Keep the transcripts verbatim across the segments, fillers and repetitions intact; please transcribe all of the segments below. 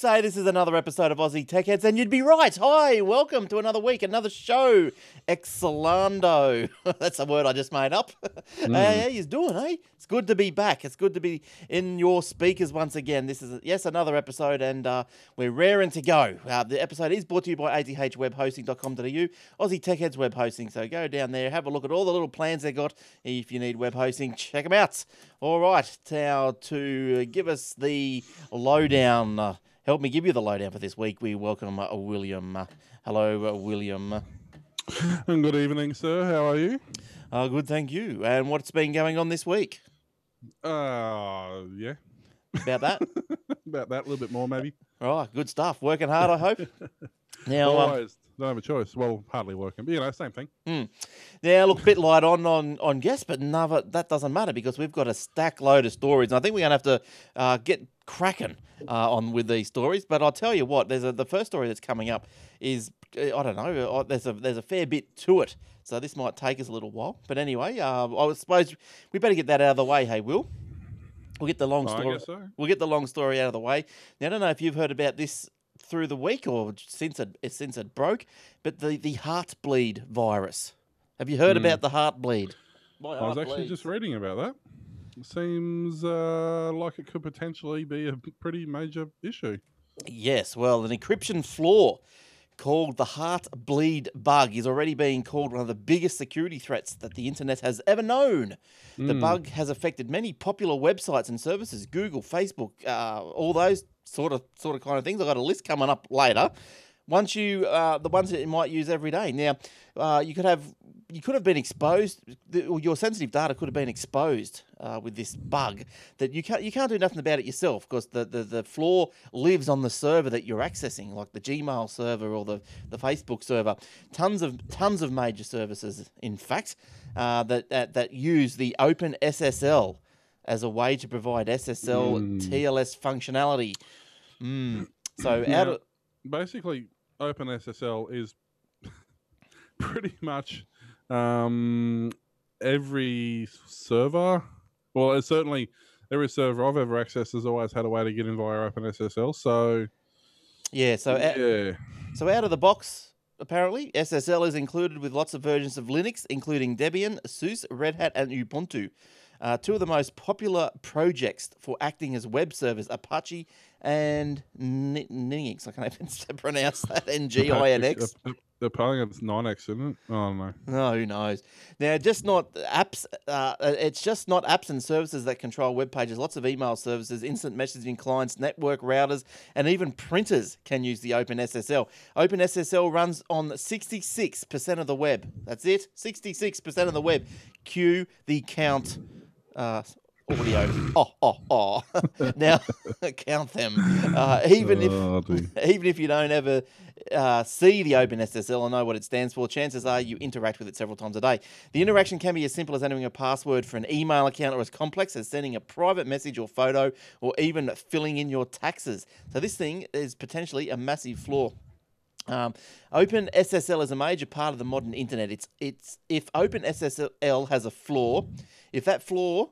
Say this is another episode of Aussie Tech Heads, and you'd be right. Hi, welcome to another week, another show. Excelando. That's a word I just made up. Mm. Uh, how you doing, eh? It's good to be back. It's good to be in your speakers once again. This is, yes, another episode, and uh, we're raring to go. Uh, the episode is brought to you by a t h web hosting dot com dot a u, Aussie Tech Heads web hosting. So go down there, have a look at all the little plans they've got. If you need web hosting, check them out. All right, now to give us the lowdown, uh, help me give you the lowdown for this week, we welcome uh, William. Uh, hello, uh, William. Good evening, sir. How are you? Uh, good, thank you. And what's been going on this week? Uh, yeah. About that? About that, a little bit more, maybe. All right, good stuff. Working hard, I hope. Now, well, um, don't have a choice. Well, hardly working, but you know, same thing. Mm. Now, look, a bit light on on, on guests, but never, that doesn't matter because we've got a stack load of stories, and I think we're going to have to uh, get cracking uh, on with these stories. But I'll tell you what, there's a, the first story that's coming up is, I don't know, there's a there's a fair bit to it, so this might take us a little while. But anyway, uh, I suppose we better get that out of the way, hey, Will? We'll get the long story. I guess so. We'll get the long story out of the way. Now, I don't know if you've heard about this through the week or since it since it broke, but the the Heartbleed virus. Have you heard mm. about the Heartbleed? My I heart was actually bleeds. just reading about that. It seems uh, like it could potentially be a pretty major issue. Yes, well, an encryption flaw called the Heartbleed bug is already being called one of the biggest security threats that the internet has ever known. Mm. The bug has affected many popular websites and services, Google, Facebook, uh, all those sort of sort of kind of things. I've got a list coming up later. Once you, uh, the ones that you might use every day. Now, uh, you could have, you could have been exposed. Your sensitive data could have been exposed uh, with this bug. That you can't, you can't do nothing about it yourself because the, the the flaw lives on the server that you're accessing, like the Gmail server or the, the Facebook server. Tons of tons of major services, in fact, uh, that, that that use the Open S S L as a way to provide S S L mm. T L S functionality. Mm. So yeah, out of basically. Open S S L is pretty much um, every server. Well, it's certainly every server I've ever accessed has always had a way to get in via Open S S L. So, yeah. So, yeah. Out, so out of the box, apparently, S S L is included with lots of versions of Linux, including Debian, ASUS, Red Hat, and Ubuntu. Uh, two of the most popular projects for acting as web servers, Apache and Nginx. I can't even pronounce that, N G I N X. They're probably it's nine X, isn't it? Oh, no. No, who knows? Now, just not apps. Uh, it's just not apps and services that control web pages. Lots of email services, instant messaging clients, network routers, and even printers can use the Open S S L. Open S S L runs on sixty-six percent of the web. That's it. sixty-six percent of the web. Cue the count. Uh, audio. Oh, oh, oh. Now, count them. Uh, even, oh, if, even if you don't ever uh, see the Open S S L or know what it stands for, chances are you interact with it several times a day. The interaction can be as simple as entering a password for an email account or as complex as sending a private message or photo or even filling in your taxes. So this thing is potentially a massive flaw. Um, Open S S L is a major part of the modern internet. It's it's if Open S S L has a flaw, if that flaw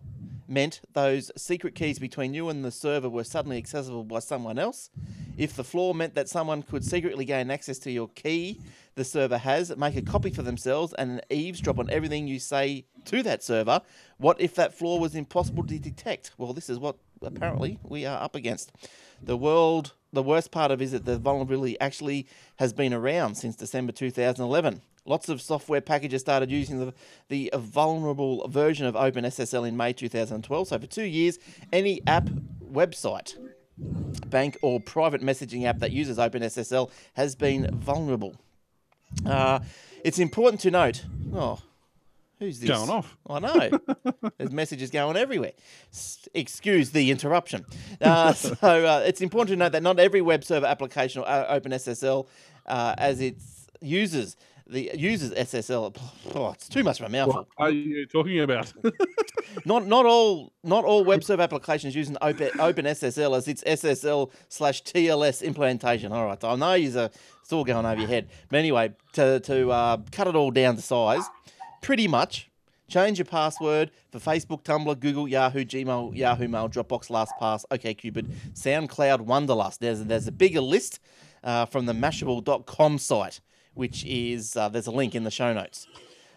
meant those secret keys between you and the server were suddenly accessible by someone else, if the flaw meant that someone could secretly gain access to your key the server has, make a copy for themselves and eavesdrop on everything you say to that server, what if that flaw was impossible to detect? Well, this is what apparently we are up against. The world... The worst part of it is that the vulnerability actually has been around since December two thousand eleven. Lots of software packages started using the, the vulnerable version of OpenSSL in May two thousand twelve. So for two years, any app, website, bank or private messaging app that uses OpenSSL has been vulnerable. Uh, it's important to note... Oh, who's this? Going off. I know. There's messages going everywhere. S excuse the interruption. Uh, so uh, it's important to note that not every web server application or OpenSSL uh, as it uses the uses S S L. Oh, it's too much of a mouthful. What are you talking about? not not all not all web server applications use an open OpenSSL as its S S L slash T L S implementation. All right, I know you're it's all going over your head. But anyway, to to uh, cut it all down to size. Pretty much, change your password for Facebook, Tumblr, Google, Yahoo, Gmail, Yahoo Mail, Dropbox, LastPass, OkCupid, SoundCloud, Wonderlust. There's there's a bigger list uh, from the Mashable dot com site, which is uh, there's a link in the show notes.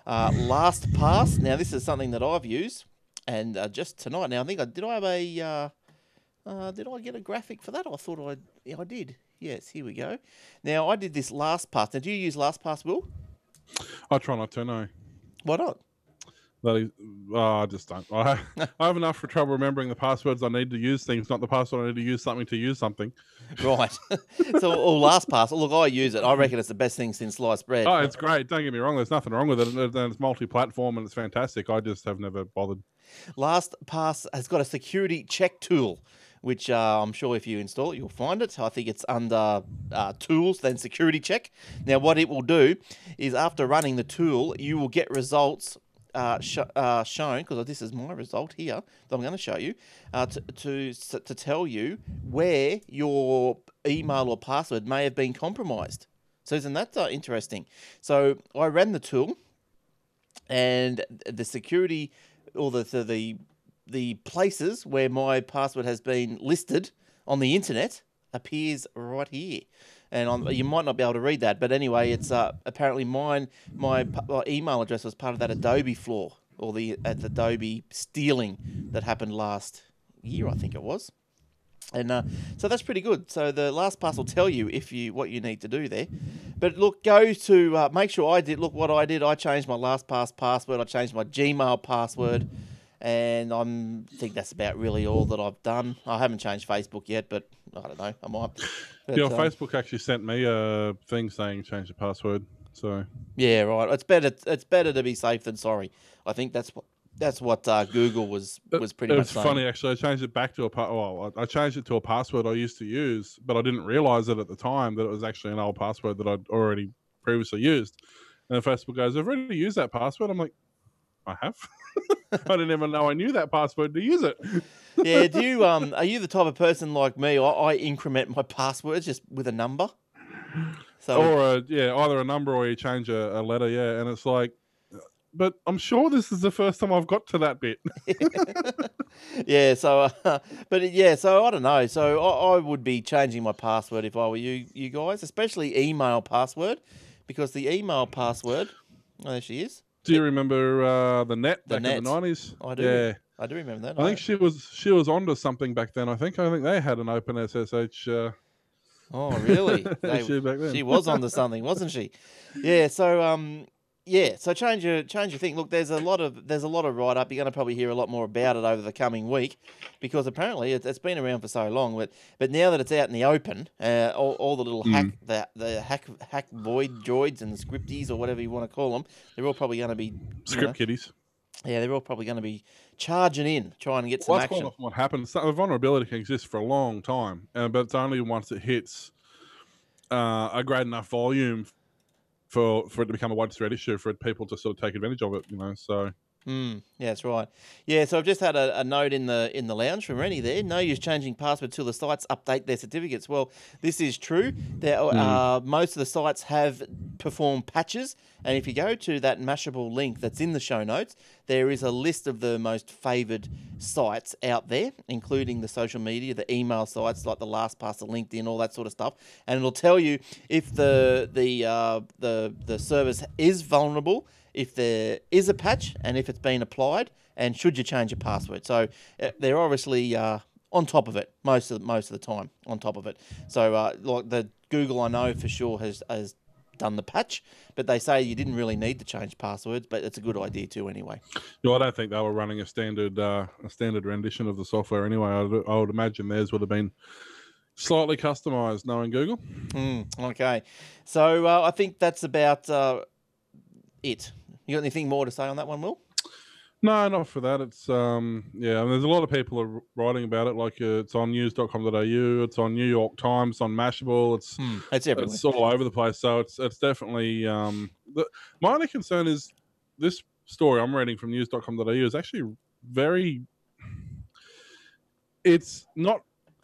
Uh, LastPass. Now this is something that I've used, and uh, just tonight. Now I think I did I have a uh, uh, did I get a graphic for that? I thought I yeah, I did. Yes, here we go. Now I did this LastPass. Now do you use LastPass, Will? I try not to. No. Why not? That is, oh, I just don't. I, I have enough for trouble remembering the passwords I need to use things, not the password I need to use something to use something. Right. So, or LastPass. Look, I use it. I reckon it's the best thing since sliced bread. Oh, it's great. Don't get me wrong. There's nothing wrong with it. And it's multi-platform and it's fantastic. I just have never bothered. LastPass has got a security check tool, which uh, I'm sure if you install it, you'll find it. I think it's under uh, Tools, then Security Check. Now, what it will do is after running the tool, you will get results uh, sh uh, shown, because this is my result here that I'm going to show you, uh, to, to, to tell you where your email or password may have been compromised. So isn't that uh, interesting? So I ran the tool, and the security, or the the... the the places where my password has been listed on the internet appears right here. And on, you might not be able to read that, but anyway, it's uh, apparently mine, my email address was part of that Adobe flaw, or the at the Adobe stealing that happened last year, I think it was. And uh, so that's pretty good. So the LastPass will tell you if you what you need to do there. But look, go to, uh, make sure I did, look what I did, I changed my LastPass password, I changed my Gmail password, and I think that's about really all that I've done. I haven't changed Facebook yet, but I don't know. I might. But, yeah, well, um, Facebook actually sent me a thing saying change the password. So yeah, right. It's better. It's better to be safe than sorry. I think that's what that's what uh, Google was was pretty it, much. It's funny actually. I changed it back to a well. I changed it to a password I used to use, but I didn't realize it at the time that it was actually an old password that I'd already previously used. And Facebook goes, "I've already used that password." I'm like, "I have." I didn't even know I knew that password to use it. Yeah, do you, um, are you the type of person like me? I, I increment my passwords just with a number. So, or a, yeah, either a number or you change a, a letter. Yeah, and it's like, but I'm sure this is the first time I've got to that bit. Yeah. So, uh, but yeah. So I don't know. So I, I would be changing my password if I were you, you guys, especially email password, because the email password. Oh, there she is. Do you remember uh, the net back the in the nineties? I do. Yeah. I do remember that. I, I think she was she was onto something back then. I think I think they had an open S S H. Uh... Oh, really? They, she, back then. She was onto something, wasn't she? Yeah. So um, yeah. So change your change your thing. Look, there's a lot of there's a lot of write up. You're going to probably hear a lot more about it over the coming week, because apparently it's, it's been around for so long. But but now that it's out in the open, uh, all, all the little mm. hack the the hack hack void droids and the scripties or whatever you want to call them, they're all probably going to be script you know, kiddies. Yeah, they're all probably going to be charging in, trying to get some well, that's action. What, what happens? So the vulnerability can exist for a long time, uh, but it's only once it hits uh, a great enough volume for for it to become a widespread issue for people to sort of take advantage of it. You know, so. Mm, yeah, that's right. Yeah, so I've just had a, a note in the in the lounge from Rennie there. No use changing password till the sites update their certificates. Well, this is true. There, mm. uh, most of the sites have performed patches, and if you go to that Mashable link that's in the show notes, there is a list of the most favoured sites out there, including the social media, the email sites like the LastPass, the LinkedIn, all that sort of stuff. And it'll tell you if the the uh, the the service is vulnerable, if there is a patch, and if it's been applied, and should you change your password. So uh, they're obviously uh, on top of it most of the, most of the time, on top of it. So uh, like the Google, I know for sure has has done the patch, but they say you didn't really need to change passwords, but it's a good idea too anyway. No, I don't think they were running a standard uh, a standard rendition of the software anyway. I would, I would imagine theirs would have been slightly customized, knowing Google. Mm, okay, so uh, I think that's about uh, it. You got anything more to say on that one, Will? No, not for that. It's um, yeah. I mean, there's a lot of people are writing about it. Like uh, it's on news dot com dot a u. It's on New York Times. On Mashable. It's hmm. it's everywhere. It's all over the place. So it's it's definitely. Um, the, my only concern is this story I'm reading from news dot com dot a u is actually very. It's not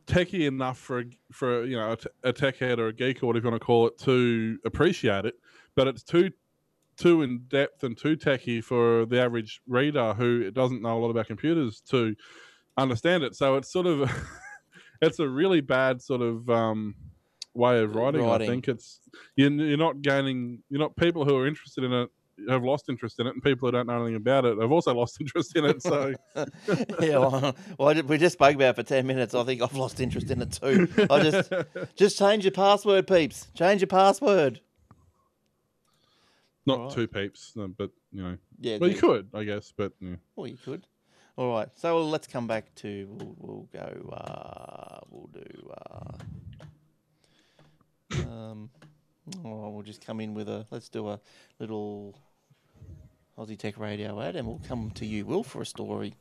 techie enough for for you know a, a tech head or a geek or whatever you want to call it to appreciate it, but it's too. too in-depth and too techy for the average reader who doesn't know a lot about computers to understand it. So it's sort of, it's a really bad sort of um, way of writing, writing. I think it's, you're, you're not gaining, you're not, people who are interested in it have lost interest in it, and people who don't know anything about it have also lost interest in it. So yeah, well, well, we just spoke about it for ten minutes. I think I've lost interest in it too. I just, just change your password, peeps. Change your password. Not right. two peeps, but, you know. Yeah, well, you could, I guess, but, yeah. Well, you could. All right. So, well, let's come back to, we'll, we'll go, uh, we'll do, uh, um, oh, we'll just come in with a, let's do a little Aussie Tech Radio ad, and we'll come to you, Will, for a story.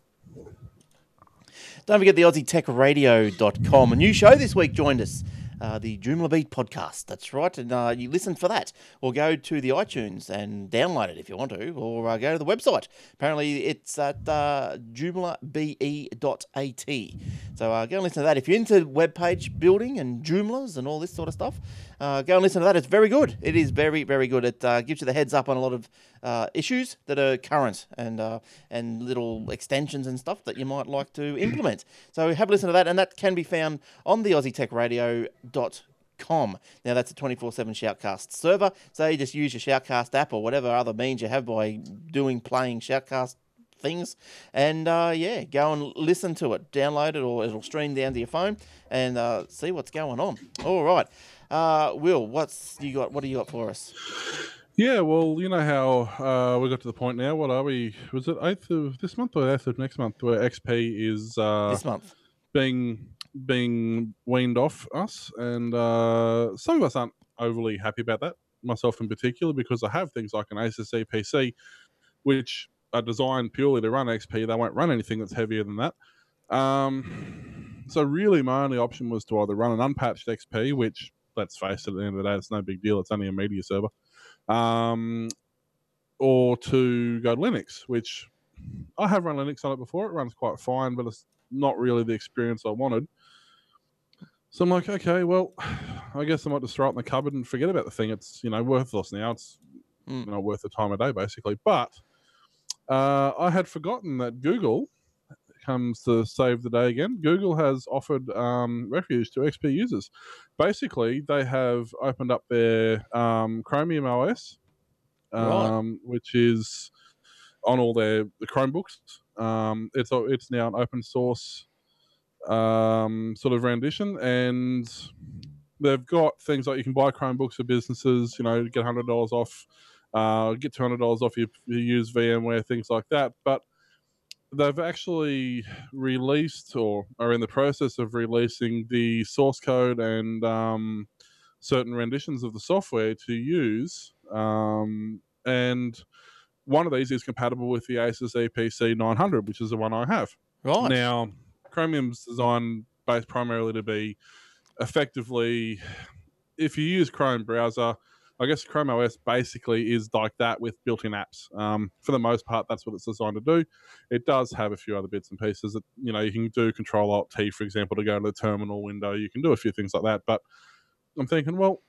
Don't forget the Aussie Tech Radio dot com. A new show this week joined us. Uh, the Joomla Beat podcast. That's right. And uh, you listen for that, or go to the iTunes and download it if you want to, or uh, go to the website. Apparently it's at uh, joomla b e dot a t. So uh, go and listen to that. If you're into web page building and Joomlas and all this sort of stuff, uh, go and listen to that. It's very good. It is very, very good. It uh, gives you the heads up on a lot of uh, issues that are current, and uh, and little extensions and stuff that you might like to implement. So have a listen to that, and that can be found on the Aussie Tech Radio dot com. Now that's a twenty-four seven Shoutcast server, so you just use your Shoutcast app or whatever other means you have by doing playing Shoutcast things, and uh, yeah, go and listen to it, download it, or it'll stream down to your phone, and uh, see what's going on. All right, uh, Will, what's you got? What do you got for us? Yeah, well, you know how uh, we got to the point now. What are we? Was it eighth of this month or eighth of next month? Where X P is uh, this month being. being weaned off us, and uh, some of us aren't overly happy about that, myself in particular, because I have things like an ASUS E P C, which are designed purely to run X P. They won't run anything that's heavier than that. Um, so really my only option was to either run an unpatched X P, which, let's face it, at the end of the day, it's no big deal. It's only a media server. Um, or to go to Linux, which I have run Linux on it before. It runs quite fine, but it's not really the experience I wanted. So I'm like, okay, well, I guess I might just throw it in the cupboard and forget about the thing. It's, you know, worthless now. It's mm. not worth the time of day, basically. But uh, I had forgotten that Google comes to save the day again. Google has offered um, refuge to X P users. Basically, they have opened up their um, Chromium O S, um, right. which is on all their the Chromebooks. Um, it's it's now an open source um sort of rendition, and they've got things like you can buy Chromebooks for businesses, you know, get one hundred dollars off, uh get two hundred dollars off if you use VMware, things like that. But they've actually released, or are in the process of releasing, the source code and um certain renditions of the software to use, um and one of these is compatible with the ASUS E P C nine hundred, which is the one I have right now. Chromium's designed based primarily to be effectively, if you use Chrome browser, I guess Chrome O S basically is like that with built-in apps. Um, for the most part, that's what it's designed to do. It does have a few other bits and pieces that, you know, you can do Control Alt T, for example, to go to the terminal window. You can do a few things like that. But I'm thinking, well,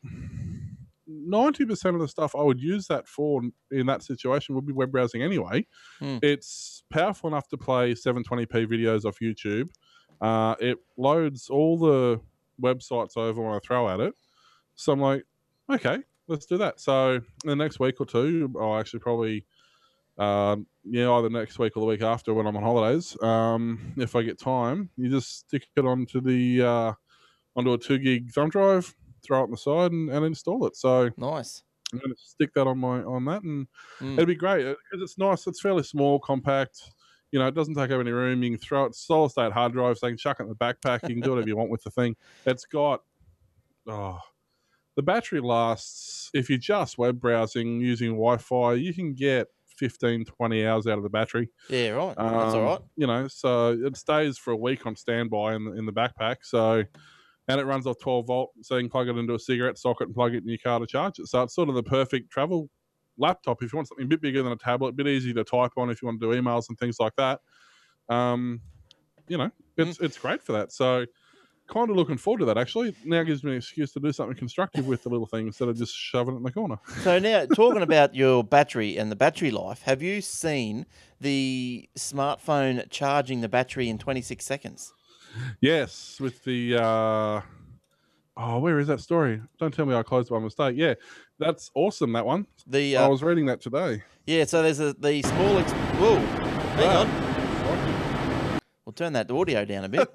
ninety percent of the stuff I would use that for in that situation would be web browsing anyway. Mm. It's powerful enough to play seven twenty p videos off YouTube. Uh, it loads all the websites over when I throw at it. So I'm like, okay, let's do that. So the next week or two, I'll actually probably, um, yeah, either next week or the week after when I'm on holidays, um, if I get time, you just stick it onto the uh, onto a two gig thumb drive, throw it on the side, and, and install it. So nice. I'm going to stick that on my on that, and mm. it'd be great because it's nice. It's fairly small, compact. You know, it doesn't take up any room. You can throw it solid state hard drives. So you can chuck it in the backpack. You can do whatever you want with the thing. It's got oh, the battery lasts. If you're just web browsing using Wi-Fi, you can get fifteen, twenty hours out of the battery. Yeah, right. Um, That's all right. You know, so it stays for a week on standby in the, in the backpack. So. And it runs off twelve volt, so you can plug it into a cigarette socket and plug it in your car to charge it. So it's sort of the perfect travel laptop if you want something a bit bigger than a tablet, a bit easier to type on if you want to do emails and things like that. Um, you know, it's mm. it's great for that. So kind of looking forward to that, actually. It now gives me an excuse to do something constructive with the little thing instead of just shoving it in the corner. So now, talking about your battery and the battery life, have you seen the smartphone charging the battery in twenty-six seconds? Yes, with the uh oh, where is that story? Don't tell me I closed by mistake. Yeah, that's awesome. That one. The uh, I was reading that today. Yeah, so there's a, the small. Ex Whoa, hang uh, on. We'll turn that audio down a bit.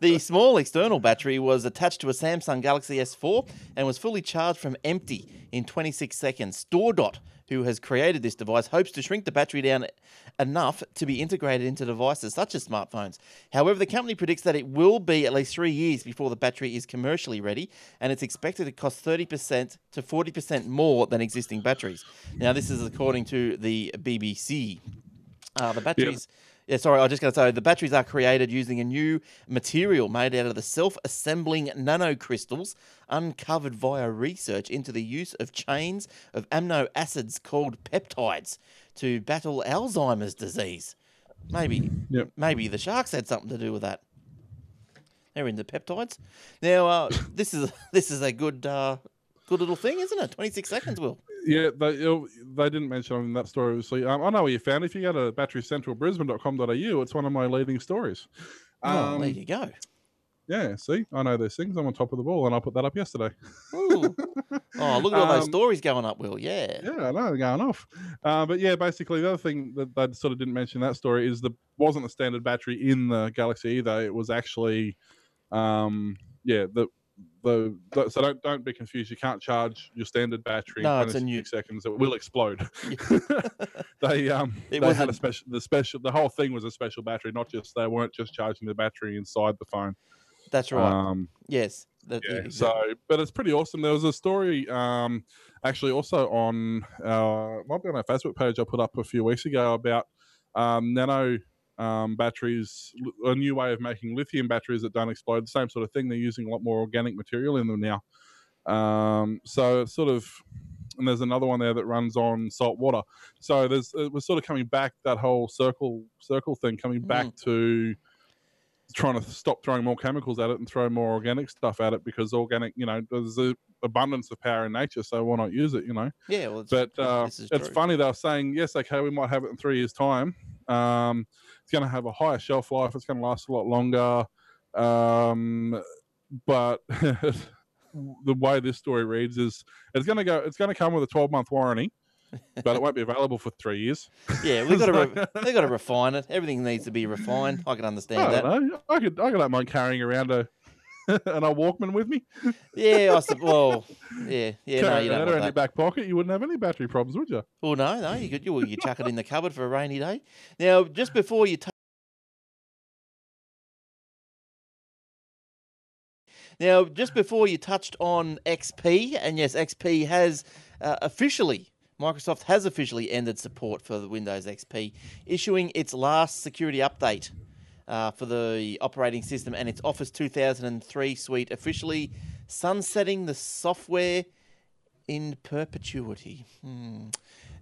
The small external battery was attached to a Samsung Galaxy S four and was fully charged from empty in twenty-six seconds. StoreDot, who has created this device, hopes to shrink the battery down enough to be integrated into devices such as smartphones. However, the company predicts that it will be at least three years before the battery is commercially ready, and it's expected to cost thirty percent to forty percent more than existing batteries. Now, this is according to the B B C. Uh, the batteries... Yep. Yeah, sorry, I was just going to say, the batteries are created using a new material made out of the self-assembling nanocrystals uncovered via research into the use of chains of amino acids called peptides to battle Alzheimer's disease. Maybe, yep. maybe the sharks had something to do with that. They're into peptides. Now, uh, this is this is a good uh, good little thing, isn't it? twenty-six seconds, Will. Yeah, they they didn't mention in that story, obviously. Um, I know where you found it. If you go to battery central brisbane dot com dot a u, it's one of my leading stories. Um, oh, there you go. Yeah, see? I know those things. I'm on top of the ball, and I put that up yesterday. Ooh. Oh, look at all um, those stories going up, Will. Yeah. Yeah, I know. They're going off. Uh, but, yeah, basically, the other thing that they sort of didn't mention in that story is the wasn't the standard battery in the Galaxy either. It was actually, um, yeah, the... The, the, so don't don't be confused. You can't charge your standard battery no, in twenty-six seconds. It will explode. they um it they had a special the special the whole thing was a special battery. Not just they weren't just charging the battery inside the phone. That's right. Um, yes. That, yeah, exactly. So, but it's pretty awesome. There was a story um actually also on uh might be on our Facebook page I put up a few weeks ago about um nano. Um, batteries, a new way of making lithium batteries that don't explode, the same sort of thing. They're using a lot more organic material in them now. Um, so it's sort of, and there's another one there that runs on salt water. So there's, we're sort of coming back, that whole circle circle thing, coming back mm. to trying to stop throwing more chemicals at it and throw more organic stuff at it, because organic, you know, there's an abundance of power in nature, so why not use it, you know? Yeah, well, it's, but uh, this is it's true. Funny, they were saying, yes, okay, we might have it in three years' time. Um, it's going to have a higher shelf life. It's going to last a lot longer. Um, but the way this story reads is it's going to go, it's going to come with a twelve month warranty, but it won't be available for three years. Yeah. We've got to, re they've got to refine it. Everything needs to be refined. I can understand I don't that. Know. I could, I could not mind carrying around a, and a Walkman with me. Yeah, I suppose. Well, yeah, yeah. No, you don't want that in your back pocket. You wouldn't have any battery problems, would you? Well, no, no. You could. You, you chuck it in the cupboard for a rainy day. Now, just before you take. Now, just before you touched on X P, and yes, X P has uh, officially. Microsoft has officially ended support for the Windows X P, issuing its last security update. Uh, for the operating system and its Office two thousand three suite, officially sunsetting the software in perpetuity. Hmm.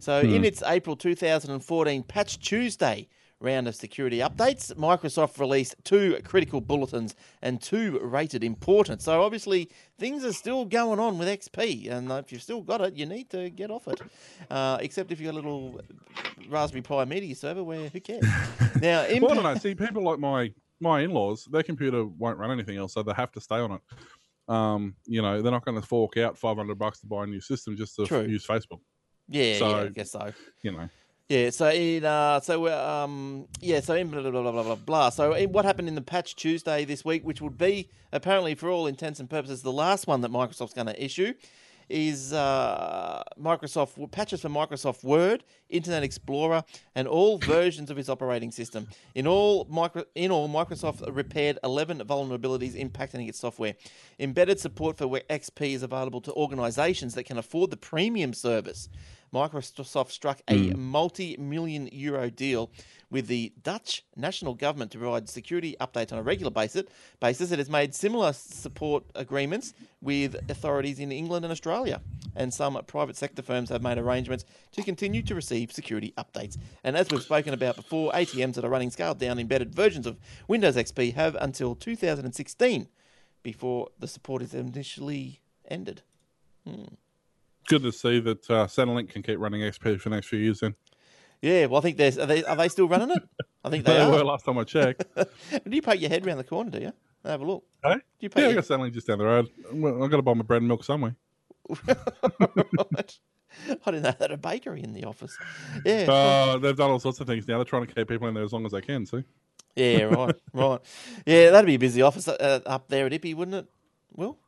So hmm. in its April two thousand fourteen Patch Tuesday round of security updates, Microsoft released two critical bulletins and two rated important. So obviously things are still going on with X P, and if you've still got it, you need to get off it. Uh, except if you've got a little Raspberry Pi media server, where who cares? Now, well, I don't know. See, people like my my in-laws, their computer won't run anything else, so they have to stay on it. Um, you know, they're not going to fork out five hundred bucks to buy a new system just to True. use Facebook. Yeah, so, yeah, I guess so. You know. Yeah, so in uh, so um, yeah, so in blah blah blah blah blah blah. So in what happened in the Patch Tuesday this week, which would be apparently for all intents and purposes the last one that Microsoft's going to issue, is uh, Microsoft patches for Microsoft Word, Internet Explorer, and all versions of its operating system. In all, micro, in all, Microsoft repaired eleven vulnerabilities impacting its software. Embedded support for X P is available to organizations that can afford the premium service. Microsoft struck a multi-million euro deal with the Dutch national government to provide security updates on a regular basis. It has made similar support agreements with authorities in England and Australia, and some private sector firms have made arrangements to continue to receive security updates. And as we've spoken about before, A T Ms that are running scaled-down embedded versions of Windows X P have until two thousand sixteen before the support is initially ended. Hmm. Good to see that uh, Sandalink can keep running X P for the next few years then. Yeah, well, I think there's... Are they, are they still running it? I think they, they are. They were last time I checked. Do you poke your head around the corner, do you? Have a look. Hey? Do you poke yeah, your... I got Sandalink just down the road. I've got to buy my bread and milk somewhere. Right. I didn't know they had a bakery in the office. Yeah. Uh, cool. They've done all sorts of things now. They're trying to keep people in there as long as they can, see? Yeah, right, right. Yeah, that'd be a busy office uh, up there at I P I, wouldn't it, Will?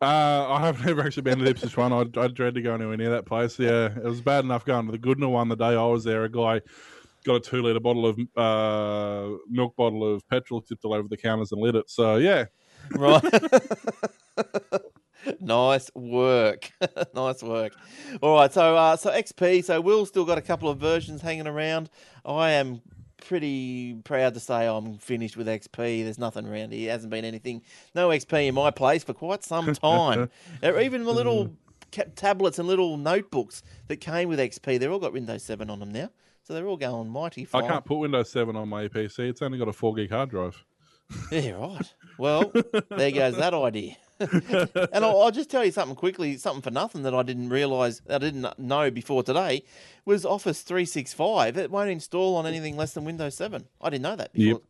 Uh, I haven't ever actually been to the Ipswich one. I, I dread to go anywhere near that place. Yeah, it was bad enough going to the Goodner one the day I was there. A guy got a two litre bottle of uh, milk bottle of petrol, tipped all over the counters and lit it. So yeah, right. Nice work, nice work. All right, so uh, so X P. So Will's still got a couple of versions hanging around. I am pretty proud to say I'm finished with X P. There's nothing around here. There hasn't been anything. No X P in my place for quite some time. Even the little tablets and little notebooks that came with X P, they've all got Windows seven on them now. So they're all going mighty fine. I can't put Windows seven on my E P C. It's only got a four gig hard drive. Yeah, right. Well, there goes that idea. And I'll, I'll just tell you something quickly, something for nothing that I didn't realise, I didn't know before today, was Office three sixty-five. It won't install on anything less than Windows seven. I didn't know that before.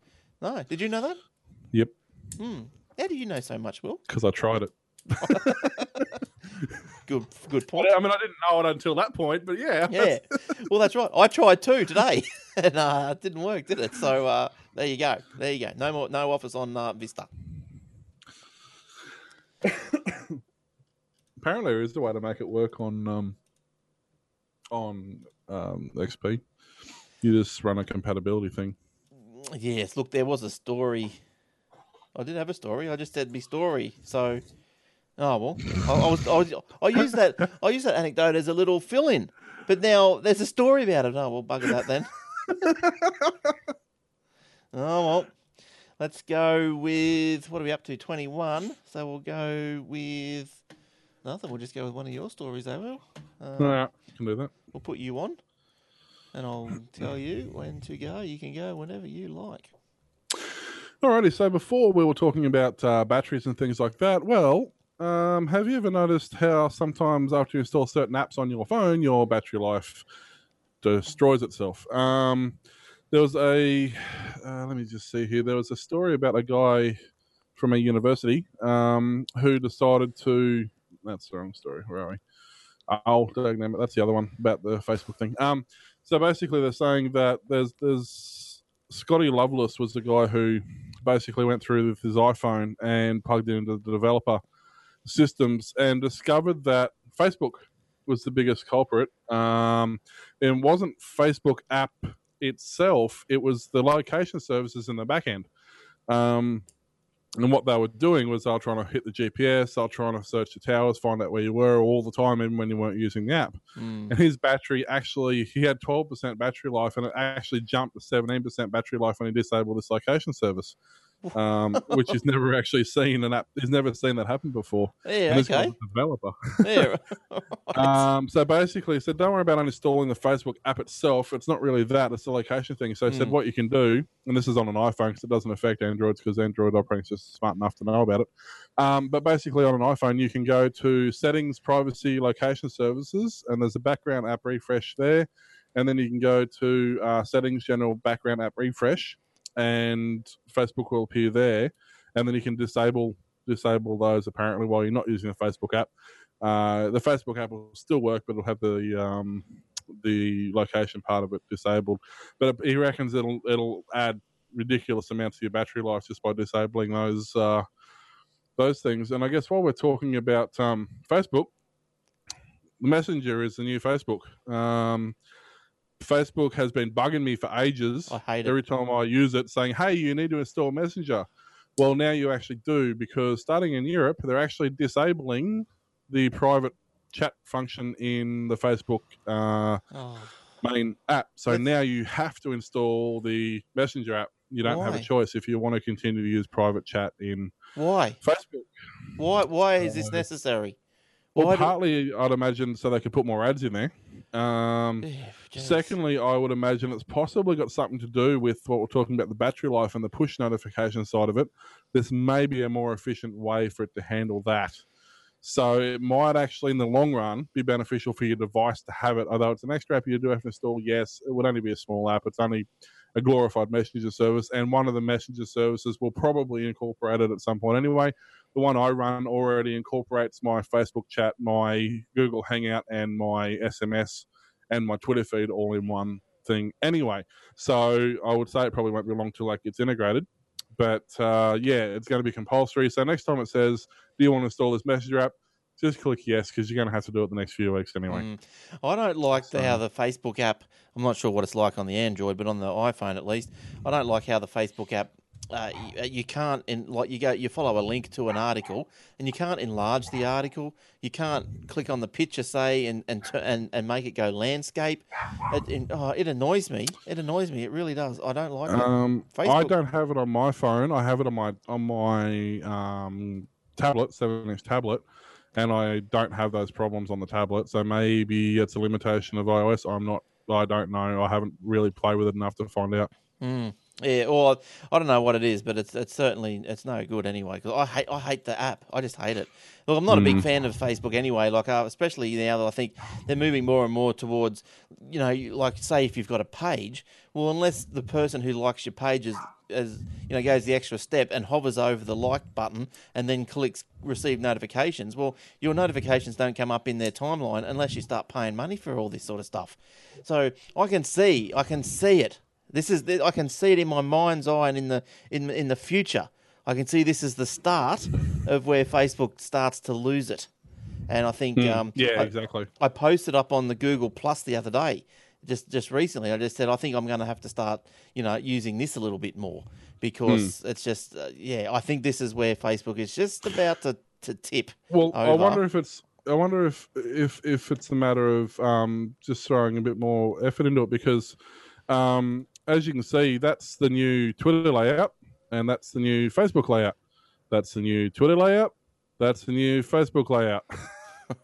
Yep. No. Did you know that? Yep. Hmm. How do you know so much, Will? Because I tried it. Good, good point. I mean, I didn't know it until that point, but yeah. Yeah. Well, that's right. I tried too today, and uh, it didn't work, did it? So uh, there you go. There you go. No more. No Office on uh, Vista. Apparently, there is the way to make it work on um, on um, X P. You just run a compatibility thing. Yes. Look, there was a story. I did have a story. I just said my story. So. Oh well, I, I was I, was, I use that I use that anecdote as a little fill-in, but now there's a story about it. Oh well, bugger that then. Oh well, let's go with what are we up to? twenty-one. So we'll go with nothing. We'll just go with one of your stories, eh, Will? Um, yeah, can do that. We'll put you on, and I'll tell you when to go. You can go whenever you like. Alrighty. So before we were talking about uh, batteries and things like that. Well. Um, have you ever noticed how sometimes after you install certain apps on your phone, your battery life destroys itself? Um, there was a, uh, let me just see here. There was a story about a guy from a university um, who decided to, that's the wrong story. Where are we? Oh, that's the other one about the Facebook thing. Um, so basically they're saying that there's, there's Scotty Loveless was the guy who basically went through with his iPhone and plugged it into the developer systems and discovered that Facebook was the biggest culprit. Um, it wasn't Facebook app itself. It was the location services in the back end. Um, and what they were doing was they were trying to hit the G P S, they were trying to search the towers, find out where you were all the time, even when you weren't using the app. Mm. And his battery actually, he had twelve percent battery life and it actually jumped to seventeen percent battery life when he disabled this location service. um, which is never actually seen an app. He's never seen that happen before. Yeah, and okay. Developer. Yeah. Right. Um, so basically, he said, don't worry about uninstalling the Facebook app itself. It's not really that. It's the location thing. So he mm. said, what you can do, and this is on an iPhone because it doesn't affect Androids because Android operating system is smart enough to know about it. Um, but basically, on an iPhone, you can go to settings, privacy, location services, and there's a background app refresh there. And then you can go to uh, settings, general background app refresh. And Facebook will appear there, and then you can disable disable those apparently while you're not using the Facebook app. Uh, the Facebook app will still work, but it'll have the um, the location part of it disabled. But he reckons it'll it'll add ridiculous amounts to your battery life just by disabling those uh, those things. And I guess while we're talking about um, Facebook, Messenger is the new Facebook. Um, Facebook has been bugging me for ages. I hate it. Every time I use it, saying, hey, you need to install Messenger. Well, now you actually do, because starting in Europe, they're actually disabling the private chat function in the Facebook uh, oh. main app. So That's... now you have to install the Messenger app. You don't why? have a choice if you want to continue to use private chat in why? Facebook. Why Why is this necessary? Well, why partly, do... I'd imagine, so they could put more ads in there. Um, secondly, I would imagine it's possibly got something to do with what we're talking about, the battery life and the push notification side of it. This may be a more efficient way for it to handle that. So it might actually, in the long run, be beneficial for your device to have it, although it's an extra app you do have to install. Yes, it would only be a small app. It's only a glorified messenger service, and one of the messenger services will probably incorporate it at some point anyway. The one I run already incorporates my Facebook chat, my Google Hangout, and my S M S and my Twitter feed all in one thing anyway. So I would say it probably won't be long till like it's integrated. But uh, yeah, it's going to be compulsory. So next time it says, do you want to install this Messenger app? Just click yes, because you're going to have to do it the next few weeks anyway. Mm. I don't like so. the, how the Facebook app, I'm not sure what it's like on the Android, but on the iPhone at least, I don't like how the Facebook app, Uh, you, you can't in, like you go you follow a link to an article and you can't enlarge the article. You can't click on the picture, say, and and and, and make it go landscape. It, it, oh, it annoys me. It annoys me. It really does. I don't like it. Um, I don't have it on my phone. I have it on my on my um, tablet, seven inch tablet, and I don't have those problems on the tablet. So maybe it's a limitation of iOS. I'm not. I don't know. I haven't really played with it enough to find out. Mm. Yeah, or I don't know what it is, but it's it's certainly it's no good anyway. Because I hate I hate the app. I just hate it. Look, I'm not mm. a big fan of Facebook anyway. Like uh, especially now that I think they're moving more and more towards, you know, like say if you've got a page, well, unless the person who likes your page is, is you know goes the extra step and hovers over the like button and then clicks receive notifications, well, your notifications don't come up in their timeline unless you start paying money for all this sort of stuff. So I can see I can see it. This is I can see it in my mind's eye, and in the in in the future, I can see this is the start of where Facebook starts to lose it. And I think mm, um, yeah, I, exactly. I posted up on the Google Plus the other day, just just recently. I just said I think I'm going to have to start, you know, using this a little bit more, because mm. it's just uh, yeah. I think this is where Facebook is just about to, to tip. Well, over. I wonder if it's. I wonder if if if it's a matter of um, just throwing a bit more effort into it, because. Um, As you can see, that's the new Twitter layout, and that's the new Facebook layout. That's the new Twitter layout. That's the new Facebook layout.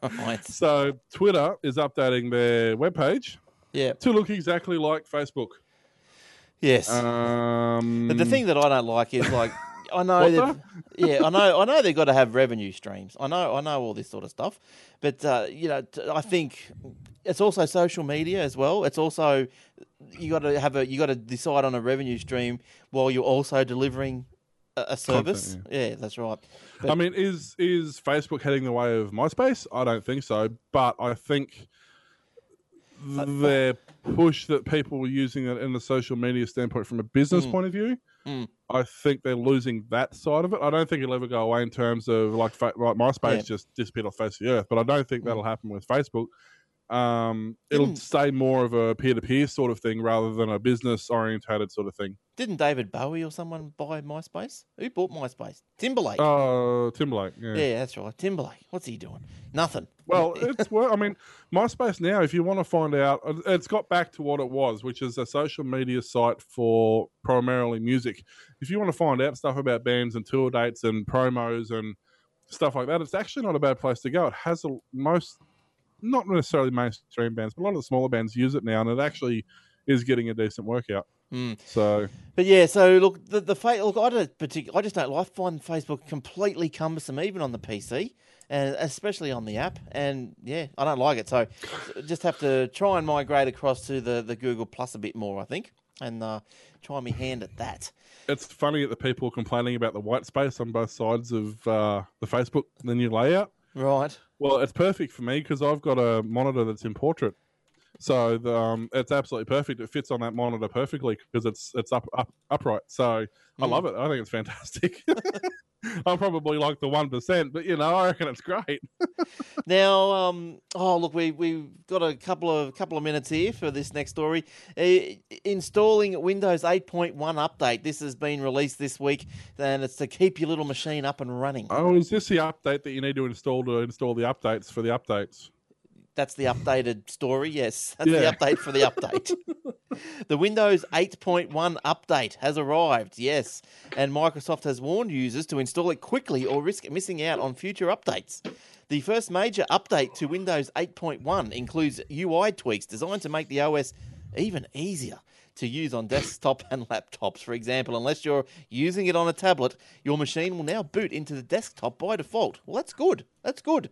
Right. So Twitter is updating their webpage yeah. to look exactly like Facebook. Yes. Um, but the thing that I don't like is like I know that yeah I know I know they've got to have revenue streams. I know I know all this sort of stuff, but uh, you know t- I think. It's also social media as well. It's also you got to have a you got to decide on a revenue stream while you're also delivering a, a service. Content, yeah. yeah, that's right. But, I mean, is is Facebook heading the way of MySpace? I don't think so, but I think uh, their push that people were using it in the social media standpoint from a business mm, point of view, mm. I think they're losing that side of it. I don't think it'll ever go away in terms of like, like MySpace yeah. just disappeared off the face of the earth, but I don't think that'll mm. happen with Facebook. Um, it'll didn't, stay more of a peer-to-peer sort of thing rather than a business-orientated sort of thing. Didn't David Bowie or someone buy MySpace? Who bought MySpace? Timberlake. Oh, uh, Timberlake. Yeah. yeah, that's right. Timberlake. What's he doing? Nothing. Well, it's well, I mean, MySpace now, if you want to find out, it's got back to what it was, which is a social media site for primarily music. If you want to find out stuff about bands and tour dates and promos and stuff like that, it's actually not a bad place to go. It has a, most... not necessarily mainstream bands, but a lot of the smaller bands use it now, and it actually is getting a decent workout. Mm. So, but yeah, so look, the the fa- look, I don't particular, I just don't like find Facebook completely cumbersome, even on the P C, and especially on the app. And yeah, I don't like it. So, just have to try and migrate across to the, the Google Plus a bit more, I think, and uh, try my hand at that. It's funny that the people complaining about the white space on both sides of uh, the Facebook, the new layout. Right. Well, it's perfect for me because I've got a monitor that's in portrait, so the, um, it's absolutely perfect. It fits on that monitor perfectly because it's it's up, up upright. So mm. I love it. I think it's fantastic. I'm probably like the one percent, but, you know, I reckon it's great. Now, um, oh, look, we, we've got a couple of couple of minutes here for this next story. Uh, installing Windows eight point one update. This has been released this week, and it's to keep your little machine up and running. Oh, is this the update that you need to install to install the updates for the updates? That's the updated story, yes. That's yeah. the update for the update. The Windows eight point one update has arrived, yes, and Microsoft has warned users to install it quickly or risk missing out on future updates. The first major update to Windows eight point one includes U I tweaks designed to make the O S even easier to use on desktop and laptops. For example, unless you're using it on a tablet, your machine will now boot into the desktop by default. Well, that's good. That's good.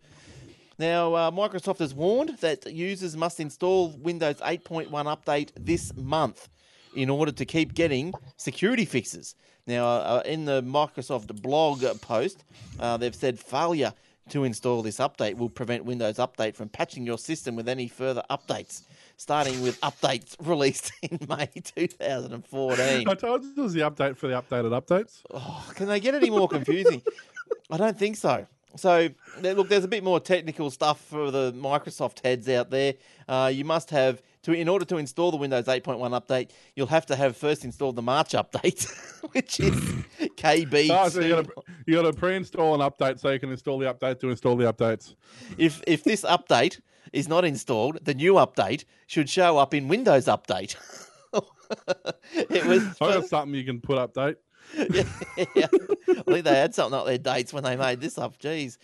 Now, uh, Microsoft has warned that users must install Windows eight point one update this month in order to keep getting security fixes. Now, uh, in the Microsoft blog post, uh, they've said failure to install this update will prevent Windows Update from patching your system with any further updates, starting with updates released in May twenty fourteen. I told you it was the update for the updated updates. Oh, can they get any more confusing? I don't think so. So, look, there's a bit more technical stuff for the Microsoft heads out there. Uh, you must have, to in order to install the Windows eight point one update, you'll have to have first installed the March update, which is K B. Oh, so you got to pre-install an update so you can install the update to install the updates. If if this update is not installed, the new update should show up in Windows Update. It was. I got something you can put update. Yeah, yeah, I think they had something up their dates when they made this up. Jeez.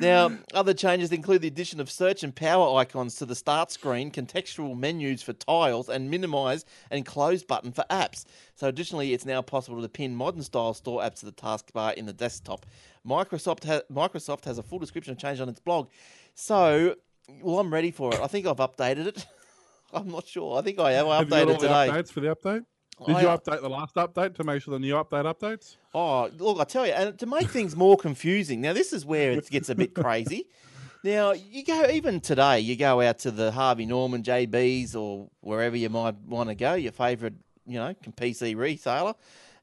Now, other changes include the addition of search and power icons to the start screen, contextual menus for tiles, and minimize and close button for apps. So additionally, it's now possible to pin modern-style store apps to the taskbar in the desktop. Microsoft, ha- Microsoft has a full description of change on its blog. So, well, I'm ready for it. I think I've updated it. I'm not sure. I think I have. I have updated you got all today. The updates for the update? Did you update the last update to make sure the new update updates? Oh, look, I tell you, and to make things more confusing, now this is where it gets a bit crazy. Now, you go, even today, you go out to the Harvey Norman, J B's, or wherever you might want to go, your favourite, you know, P C retailer,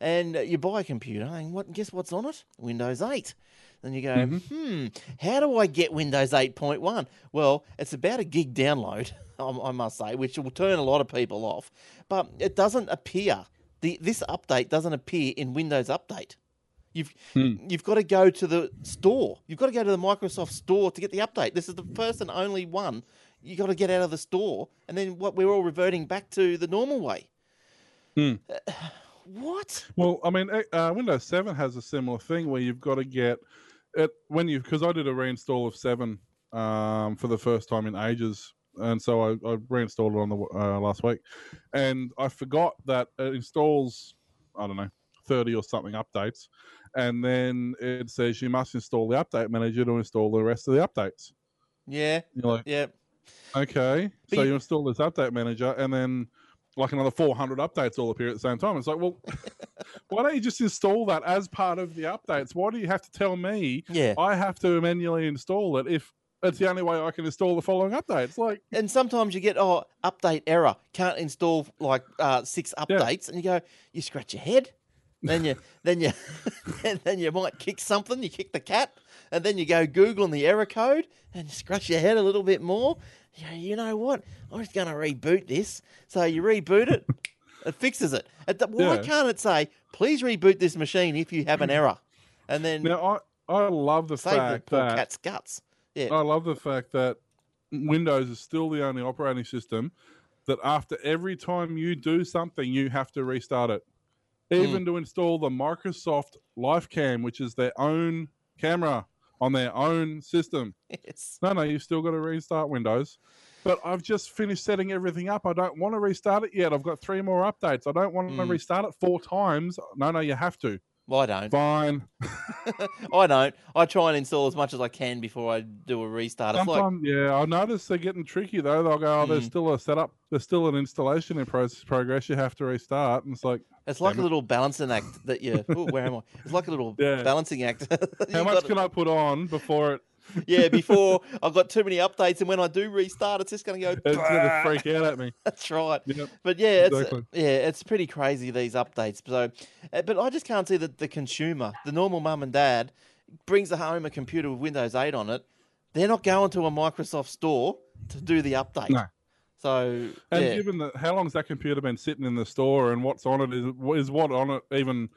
and you buy a computer, and what? Guess what's on it? Windows eight. Then you go, mm-hmm. hmm, how do I get Windows eight point one? Well, it's about a gig download, I must say, which will turn a lot of people off. But it doesn't appear, the, this update doesn't appear in Windows Update. You've hmm. you've got to go to the store. You've got to go to the Microsoft Store to get the update. This is the first and only one. You've got to get out of the store. And then what we're all reverting back to the normal way. Hmm. Uh, what? Well, I mean, uh, Windows seven has a similar thing where you've got to get... It, when you because I did a reinstall of seven um, for the first time in ages, and so I, I reinstalled it on the uh, last week, and I forgot that it installs I don't know thirty or something updates, and then it says you must install the update manager to install the rest of the updates. Yeah, you're like, yeah, okay. But so you install this update manager, and then like another four hundred updates all appear at the same time. It's like, well. Why don't you just install that as part of the updates? Why do you have to tell me yeah. I have to manually install it if it's the only way I can install the following updates? Like, and sometimes you get, oh, update error. Can't install like uh, six updates. Yeah. And you go, you scratch your head. Then you then you, and then you might kick something. You kick the cat. And then you go Googling the error code and you scratch your head a little bit more. You know, you know what? I'm just going to reboot this. So you reboot it. It fixes it. Why yeah. can't it say, please reboot this machine if you have an error? And then now, I, I love the save fact the poor that cat's guts. Yeah. I love the fact that Windows is still the only operating system that after every time you do something, you have to restart it. Even mm. to install the Microsoft LifeCam, which is their own camera on their own system. Yes. No, no, you've still got to restart Windows. But I've just finished setting everything up. I don't want to restart it yet. I've got three more updates. I don't want mm. to restart it four times. No, no, you have to. Well, I don't. Fine. I don't. I try and install as much as I can before I do a restart. It's Sometimes, like... yeah. I notice they're getting tricky, though. They'll go, oh, mm. there's still a setup. There's still an installation in progress. You have to restart. And it's like... It's like a it. little balancing act that you... Oh, where am I? It's like a little yeah. balancing act. How much gotta... can I put on before it... Yeah, before I've got too many updates, and when I do restart, it's just going to go. It's going to freak out at me. That's right. Yep. But yeah, it's exactly. yeah, it's pretty crazy, these updates. So, but I just can't see that the consumer, the normal mum and dad, brings home a computer with Windows eight on it. They're not going to a Microsoft store to do the update. No. So, and yeah. given that, how long's that computer been sitting in the store, and what's on it is is what on it even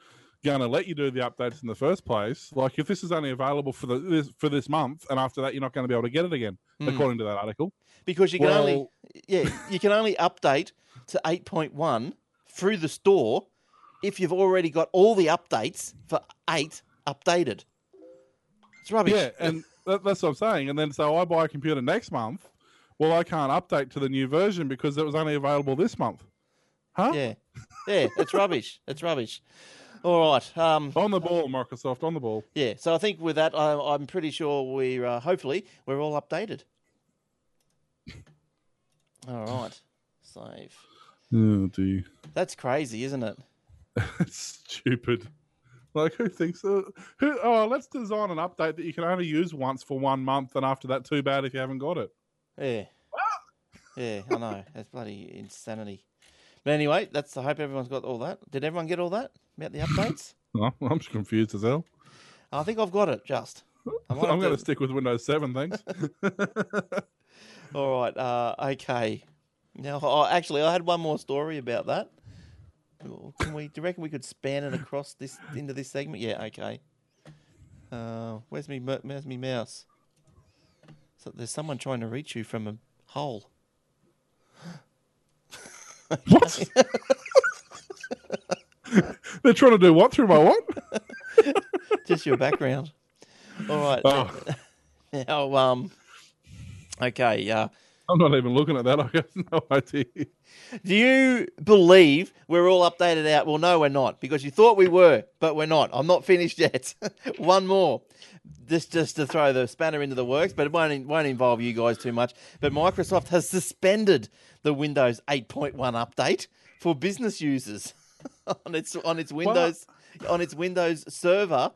going to let you do the updates in the first place? Like, if this is only available for the this, for this month, and after that you're not going to be able to get it again, mm. according to that article, because you can well... only yeah you can only update to eight point one through the store if you've already got all the updates for eight updated. It's rubbish. Yeah, and that, that's what I'm saying. And then so I buy a computer next month. Well, I can't update to the new version because it was only available this month. Huh? Yeah. Yeah, it's rubbish. It's rubbish. All right. Um, on the ball, Microsoft, on the ball. Yeah, so I think with that, I, I'm pretty sure we're, uh, hopefully, we're all updated. All right. Save. Oh, dear. That's crazy, isn't it? That's stupid. Like, who thinks? Uh, who? Oh, let's design an update that you can only use once for one month, and after that, too bad if you haven't got it. Yeah, yeah, I know. That's bloody insanity. But anyway, that's. I hope everyone's got all that. Did everyone get all that about the updates? No, I'm just confused as hell. I think I've got it. Just. I'm going to stick with Windows seven, thanks. All right. Uh, okay. Now, oh, actually, I had one more story about that. Can we? Do you reckon we could span it across this into this segment? Yeah. Okay. Uh, where's me? Where's me mouse? So there's someone trying to reach you from a hole. What? They're trying to do what through my what? Just your background. All right. Oh. Now, um, okay. Yeah. Uh, I'm not even looking at that. I have no idea. Do you believe we're all updated out? Well, no, we're not, because you thought we were, but we're not. I'm not finished yet. One more. This just to throw the spanner into the works, but it won't, won't involve you guys too much. But Microsoft has suspended the Windows eight point one update for business users on its on its Windows what? on its Windows server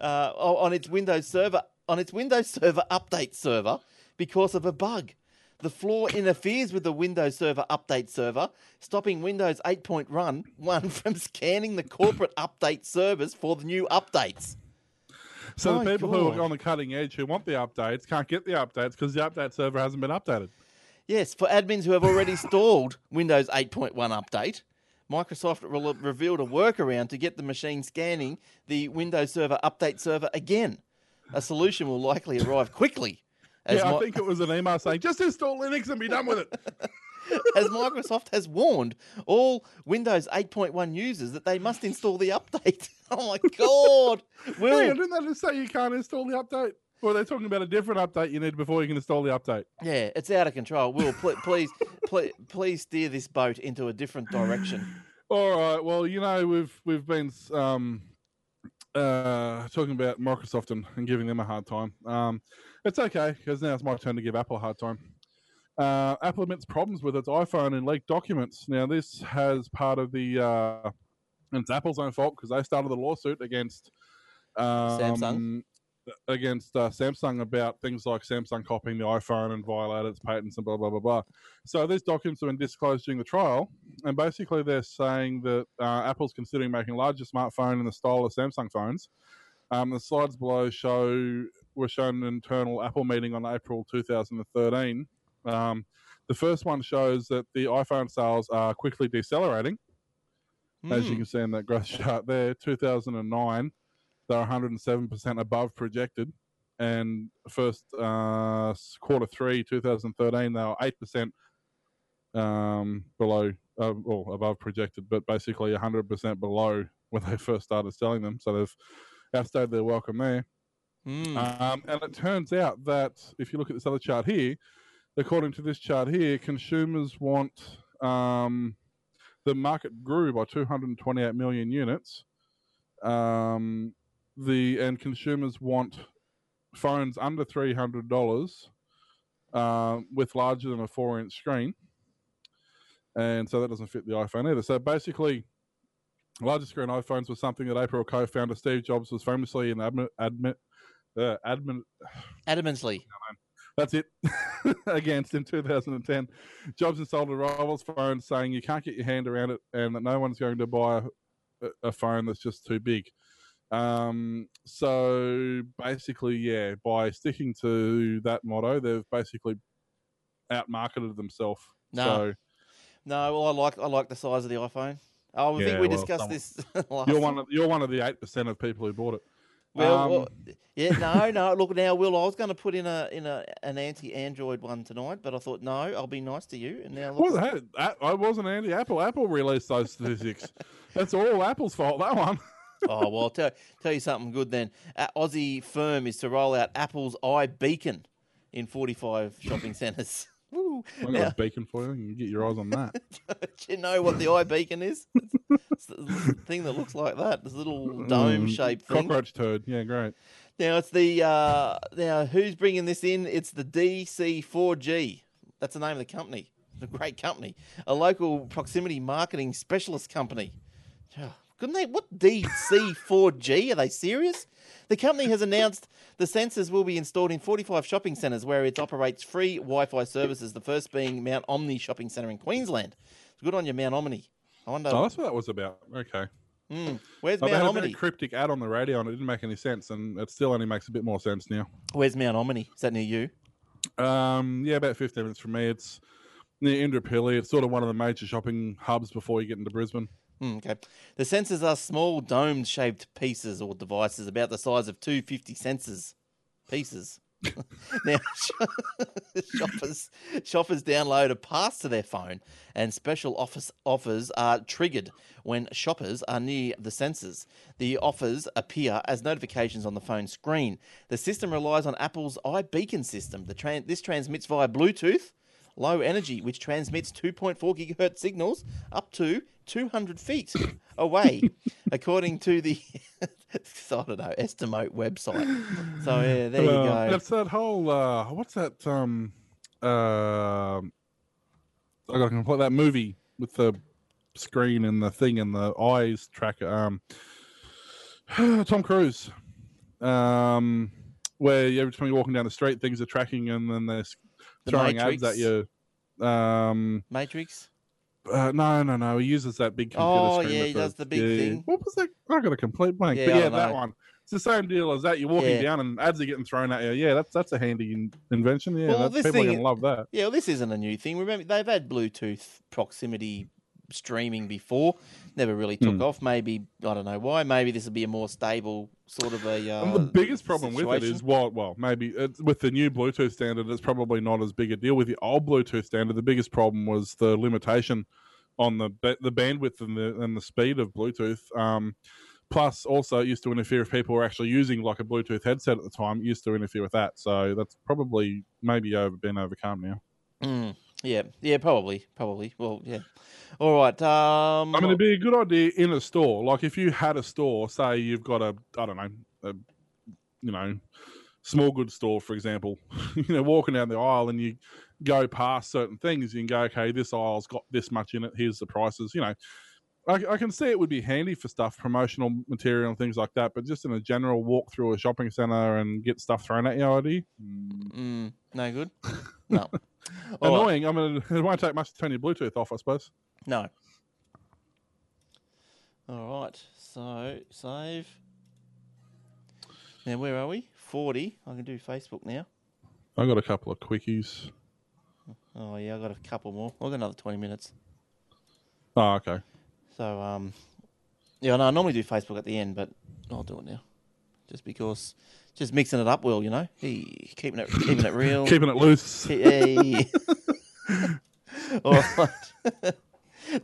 uh, on its Windows server on its Windows server update server because of a bug. The flaw interferes with the Windows Server update server, stopping Windows eight point one from scanning the corporate update servers for the new updates. So My the people God. who are on the cutting edge who want the updates can't get the updates because the update server hasn't been updated. Yes, for admins who have already installed Windows eight point one update, Microsoft re- revealed a workaround to get the machine scanning the Windows Server update server again. A solution will likely arrive quickly. As yeah, my... I think it was an email saying, just install Linux and be done with it. As Microsoft has warned all Windows eight point one users that they must install the update. Oh, my God. Will... Hey, didn't they just say you can't install the update? Or are they talking about a different update you need before you can install the update? Yeah, it's out of control. Will, pl- please, pl- please steer this boat into a different direction. All right. Well, you know, we've we've been... Um... Uh, talking about Microsoft and, and giving them a hard time. Um, it's okay, because now it's my turn to give Apple a hard time. Uh, Apple admits problems with its iPhone and leaked documents. Now, this has part of the... Uh, and it's Apple's own fault, because they started the lawsuit against... Um, Samsung? Against uh, Samsung about things like Samsung copying the iPhone and violated its patents and blah, blah, blah, blah. So, these documents have been disclosed during the trial, and basically they're saying that uh, Apple's considering making a larger smartphone in the style of Samsung phones. Um, the slides below show were shown an internal Apple meeting on April twenty thirteen. Um, the first one shows that the iPhone sales are quickly decelerating, mm. as you can see in that growth chart there, two thousand nine. They're one hundred seven percent above projected, and first uh, quarter three twenty thirteen they were eight percent um, below, uh, well above projected, but basically one hundred percent below when they first started selling them. So they've outstayed their welcome there. Mm. Um, and it turns out that if you look at this other chart here, according to this chart here, consumers want um, the market grew by two hundred twenty-eight million units. Um, The and consumers want phones under three hundred dollars uh, with larger than a four-inch screen, and so that doesn't fit the iPhone either. So basically, larger screen iPhones was something that Apple co-founder Steve Jobs was famously an admi- admi- uh, Admin Adamsley. That's it. Against in two thousand ten, Jobs installed a rival's phone saying you can't get your hand around it and that no one's going to buy a, a phone that's just too big. Um, so basically, yeah, by sticking to that motto, they've basically outmarketed themselves. No, so, no. Well, I like I like the size of the iPhone. Oh, I yeah, think we well, discussed this. Last you're one of you're one of the eight percent of people who bought it. Well, um, well, yeah, no, no. Look, now, Will, I was going to put in a in a an anti-Android one tonight, but I thought no, I'll be nice to you. And now, look, well, hey, I wasn't anti-Apple. Apple released those statistics. That's all Apple's fault. That one. Oh, well, I'll tell, tell you something good then. Uh, Aussie firm is to roll out Apple's iBeacon in forty-five shopping centres. Woo. I've got a beacon for you. You get your eyes on that. Do you know what the iBeacon is? It's the thing that looks like that. This little dome-shaped mm, thing. Cockroach turd. Yeah, great. Now, it's the, uh, now, who's bringing this in? It's the D C four G. That's the name of the company. It's a great company. A local proximity marketing specialist company. Oh. Couldn't they? What D C four G? Are they serious? The company has announced the sensors will be installed in forty-five shopping centres where it operates free Wi-Fi services, the first being Mount Omni Shopping Centre in Queensland. It's good on you, Mount Omni. I wonder. Oh, that's what that was about. Okay. Mm. Where's Mount Omni? They had a very cryptic ad on the radio and it didn't make any sense, and it still only makes a bit more sense now. Where's Mount Omni? Is that near you? Um, yeah, about fifteen minutes from me. It's near Indooroopilly. It's sort of one of the major shopping hubs before you get into Brisbane. Okay. The sensors are small domed-shaped pieces or devices about the size of two fifty sensors pieces. Now, shoppers shoppers download a pass to their phone, and special office offers are triggered when shoppers are near the sensors. The offers appear as notifications on the phone screen. The system relies on Apple's iBeacon system. The tra- this transmits via Bluetooth. Low energy, which transmits two point four gigahertz signals up to two hundred feet away, according to the I don't know Estimate website. So yeah, there well, you go. That's that whole uh, what's that? Um, uh, I got to complete that movie with the screen and the thing and the eyes tracker. Um, Tom Cruise, um, where every time you're walking down the street, things are tracking and then they're throwing Matrix. Ads at you. Um, Matrix? Uh, no, no, no. He uses that big computer oh, screen. Oh, yeah, he does the big yeah. thing. What was that? I got a complete blank. Yeah, but yeah, that one. It's the same deal as that. You're walking yeah. down and ads are getting thrown at you. Yeah, that's that's a handy in- invention. Yeah, well, that's, people thing, are going to love that. Yeah, well, this isn't a new thing. Remember, they've had Bluetooth proximity streaming before. Never really took mm. off. Maybe, I don't know why, maybe this would be a more stable sort of a uh, the biggest problem situation. With it is, well, well maybe it's, with the new Bluetooth standard, it's probably not as big a deal. With the old Bluetooth standard, the biggest problem was the limitation on the the bandwidth and the and the speed of Bluetooth. Um, plus, also, it used to interfere if people were actually using like a Bluetooth headset at the time. It used to interfere with that. So that's probably maybe over, been overcome now. Mm. Yeah, yeah, probably, probably. Well, yeah. All right. Um, I mean, it'd be a good idea in a store. Like, if you had a store, say you've got a, I don't know, a, you know, small goods store, for example. You know, walking down the aisle and you go past certain things, you can go, okay, this aisle's got this much in it. Here's the prices. You know, I, I can see it would be handy for stuff, promotional material and things like that. But just in a general walk through a shopping centre and get stuff thrown at you, idea. Mm, no good. No. Annoying. Right. I mean, it won't take much to turn your Bluetooth off, I suppose. No. All right. So, save. Now, where are we? forty. I can do Facebook now. I got a couple of quickies. Oh, yeah, I got a couple more. I've got another twenty minutes. Oh, okay. So, um, yeah, no, I normally do Facebook at the end, but I'll do it now. Just because... Just mixing it up, Will, you know? Hey, keeping it keeping it real. Keeping it loose. Hey. All right.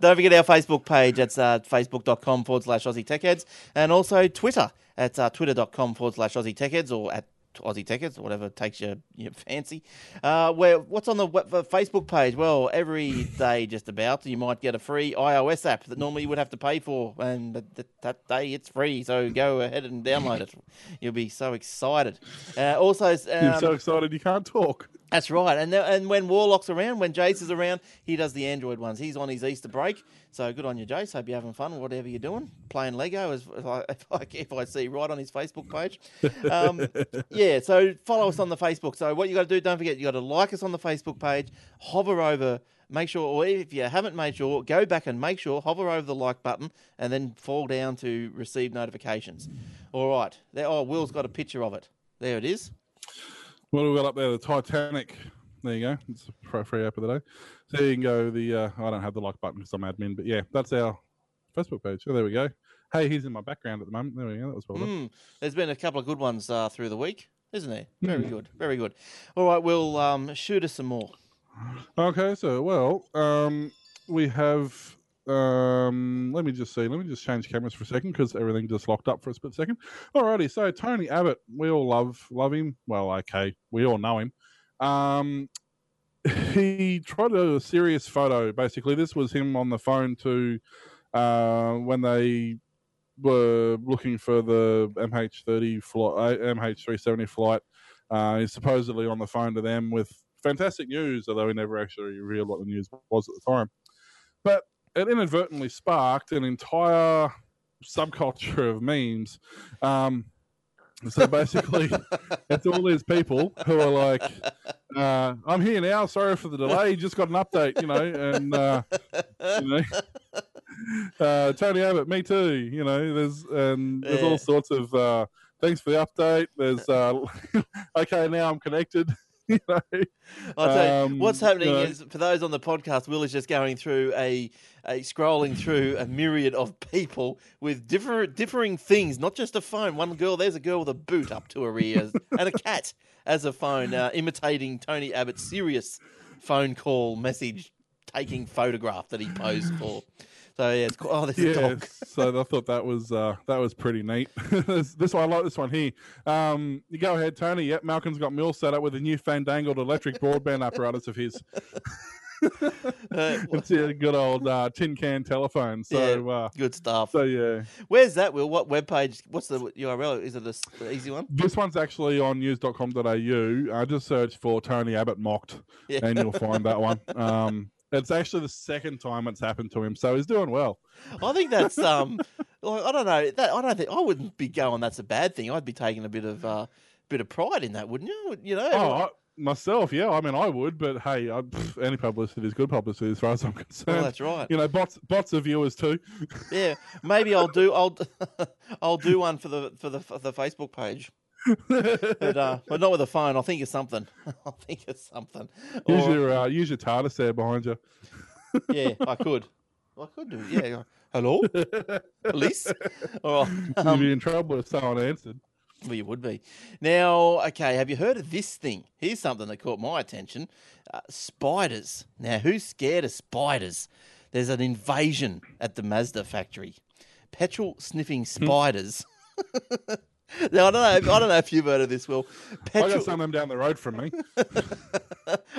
Don't forget our Facebook page. That's uh, facebook.com forward slash Aussie Techheads. And also Twitter. That's uh, twitter.com forward slash Aussie Techheads or at Aussie Techheads, whatever takes your, your fancy. Uh, where What's on the Facebook page? Well, every day just about you might get a free iOS app that normally you would have to pay for, and that, that day it's free, so go ahead and download it. You'll be so excited. Uh, also, um, You're so excited you can't talk. That's right. And the, and when Warlock's around, when Jace is around, he does the Android ones. He's on his Easter break. So good on you, Jace. Hope you're having fun, whatever you're doing. Playing Lego, as if I, if I, if I see right on his Facebook page. Um, yeah, so follow us on the Facebook. So what you got to do, don't forget, you got to like us on the Facebook page, hover over, make sure, or if you haven't made sure, go back and make sure, hover over the like button, and then fall down to receive notifications. All right. There, oh, Will's got a picture of it. There it is. What have we got up there? The Titanic. There you go. It's a free app of the day. So you can go the, uh, I don't have the like button because I'm admin, but yeah, that's our Facebook page. Oh, there we go. Hey, he's in my background at the moment. There we go. That was well done. Mm, there's been a couple of good ones uh, through the week, isn't there? Very mm. good. Very good. All right, we'll um, shoot us some more. Okay, so, well, um, we have... Um, let me just see. Let me just change cameras for a second because everything just locked up for a split second. Alrighty, so Tony Abbott, we all love love him. Well, okay, we all know him. Um, he tried a serious photo. Basically, this was him on the phone to uh, when they were looking for the M H thirty flight, M H three seventy flight. Uh, he's supposedly on the phone to them with fantastic news, although he never actually revealed what the news was at the time. But it inadvertently sparked an entire subculture of memes. Um, so basically, it's all these people who are like, uh, I'm here now, sorry for the delay, just got an update, you know, and, uh, you know, uh, Tony Abbott, me too, you know, there's, and there's yeah. all sorts of, uh, thanks for the update, there's, uh, okay, now I'm connected. You know, I'll tell you, um, what's happening you know, is, for those on the podcast, Will is just going through a, a scrolling through a myriad of people with different differing things, not just a phone. One girl, there's a girl with a boot up to her ears and a cat as a phone, uh, imitating Tony Abbott's serious phone call message taking photograph that he posed for. So yeah, it's cool. Oh, there's yeah, a dog. So I thought that was uh, that was pretty neat. this, this one, I like this one here. Um, you go ahead, Tony. Yep, Malcolm's got Mill set up with a new fandangled electric broadband apparatus of his. uh, it's a good old uh, tin can telephone. So yeah, uh, good stuff. So yeah, where's that, Will? What webpage? What's the U R L? Is it this, the easy one? This one's actually on news dot com dot a u. I uh, just search for Tony Abbott mocked, yeah. and you'll find that one. Um, It's actually the second time it's happened to him, so he's doing well. I think that's um, I don't know. That I don't think I wouldn't be going. That's a bad thing. I'd be taking a bit of uh, bit of pride in that, wouldn't you? You know. Everyone... Oh, I, myself, yeah. I mean, I would, but hey, I, pff, any publicity is good publicity, as far as I'm concerned. Well, that's right. You know, bots bots are viewers too. Yeah, maybe I'll do I'll I'll do one for the for the for the Facebook page. but, uh, but not with a phone. I think it's something. I think it's something. Or, use your uh, use your TARDIS there behind you. yeah, I could. I could do. It. Yeah. Hello, police. All right. Um, You'd be in trouble if someone answered. Well, you would be. Now, okay. Have you heard of this thing? Here's something that caught my attention: uh, spiders. Now, who's scared of spiders? There's an invasion at the Mazda factory. Petrol sniffing spiders. Now, I don't know. I don't know if you've heard of this, Will. Petrol... I got some of them down the road from me.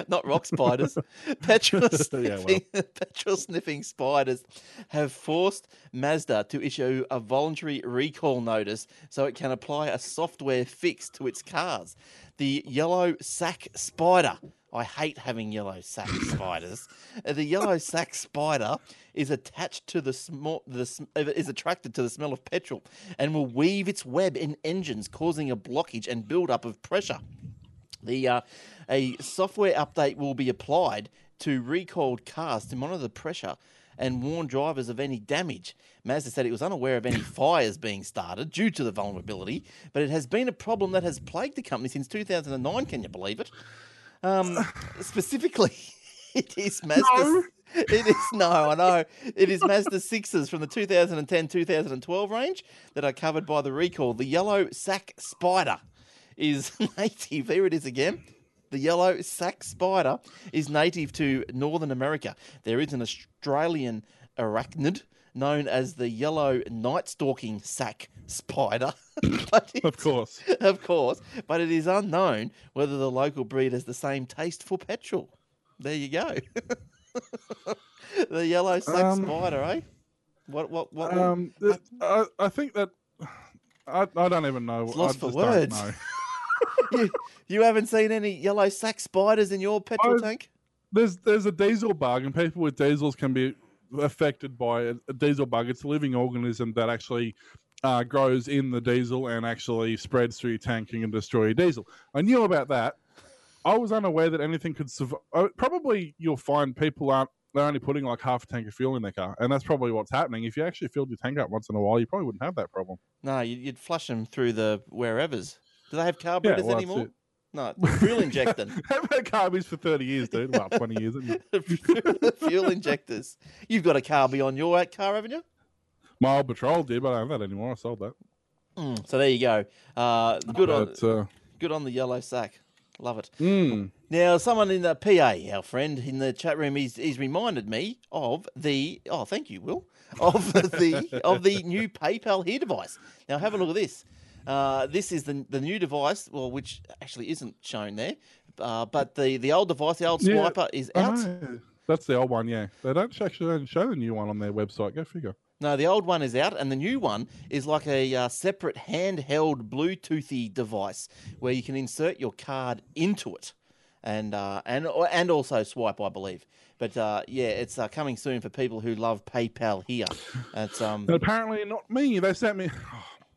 Not rock spiders. Petrol sniffing, yeah, well. Petrol sniffing spiders have forced Mazda to issue a voluntary recall notice so it can apply a software fix to its cars. The yellow sack spider. I hate having yellow sack spiders. The yellow sack spider is attached to the sm- the sm- is attracted to the smell of petrol and will weave its web in engines, causing a blockage and build-up of pressure. The uh, a software update will be applied to recalled cars to monitor the pressure and warn drivers of any damage. Mazda said it was unaware of any fires being started due to the vulnerability, but it has been a problem that has plagued the company since two thousand nine. Can you believe it? Um, specifically, it is Mazda. No. It is no, I know. It is Mazda sixes from the two thousand ten to two thousand twelve range that are covered by the recall. The yellow sack spider is native. Here it is again. The yellow sack spider is native to Northern America. There is an Australian arachnid known as the yellow night-stalking sack spider. Of course. Of course. But it is unknown whether the local breed has the same taste for petrol. There you go. The yellow sack um, spider, eh? What? What? What? Um, I, I think that... I, I don't even know. It's lost I for just words. Don't know. you, you haven't seen any yellow sack spiders in your petrol I, tank? There's there's a diesel bug, and people with diesels can be affected by a, a diesel bug. It's a living organism that actually uh, grows in the diesel and actually spreads through your tanking and destroy your diesel. I knew about that. I was unaware that anything could survive. Probably you'll find people aren't, they're only putting like half a tank of fuel in their car, and that's probably what's happening. If you actually filled your tank up once in a while, you probably wouldn't have that problem. No, you'd flush them through the wherever's. Do they have carburetors yeah, well, anymore? No, fuel injectors. Haven't had carbies for thirty years, dude. Well, twenty years, isn't it? Fuel injectors. You've got a carbie on your car, haven't you? My old Patrol did, but I don't have that anymore. I sold that. Mm, so there you go. Uh, good but, on, uh, good on the yellow sack. Love it. Mm. Now, someone in the P A, our friend in the chat room, he's, he's reminded me of the oh, thank you, Will, of the of the new PayPal Here device. Now, have a look at this. Uh, this is the the new device, well, which actually isn't shown there, uh, but the the old device, the old swiper, yeah, is out. Oh, that's the old one, yeah. They don't actually don't show the new one on their website. Go figure. No, the old one is out, and the new one is like a uh, separate handheld Bluetoothy device where you can insert your card into it, and uh, and and also swipe, I believe. But uh, yeah, it's uh, coming soon for people who love PayPal Here. It's, um... apparently not me. They sent me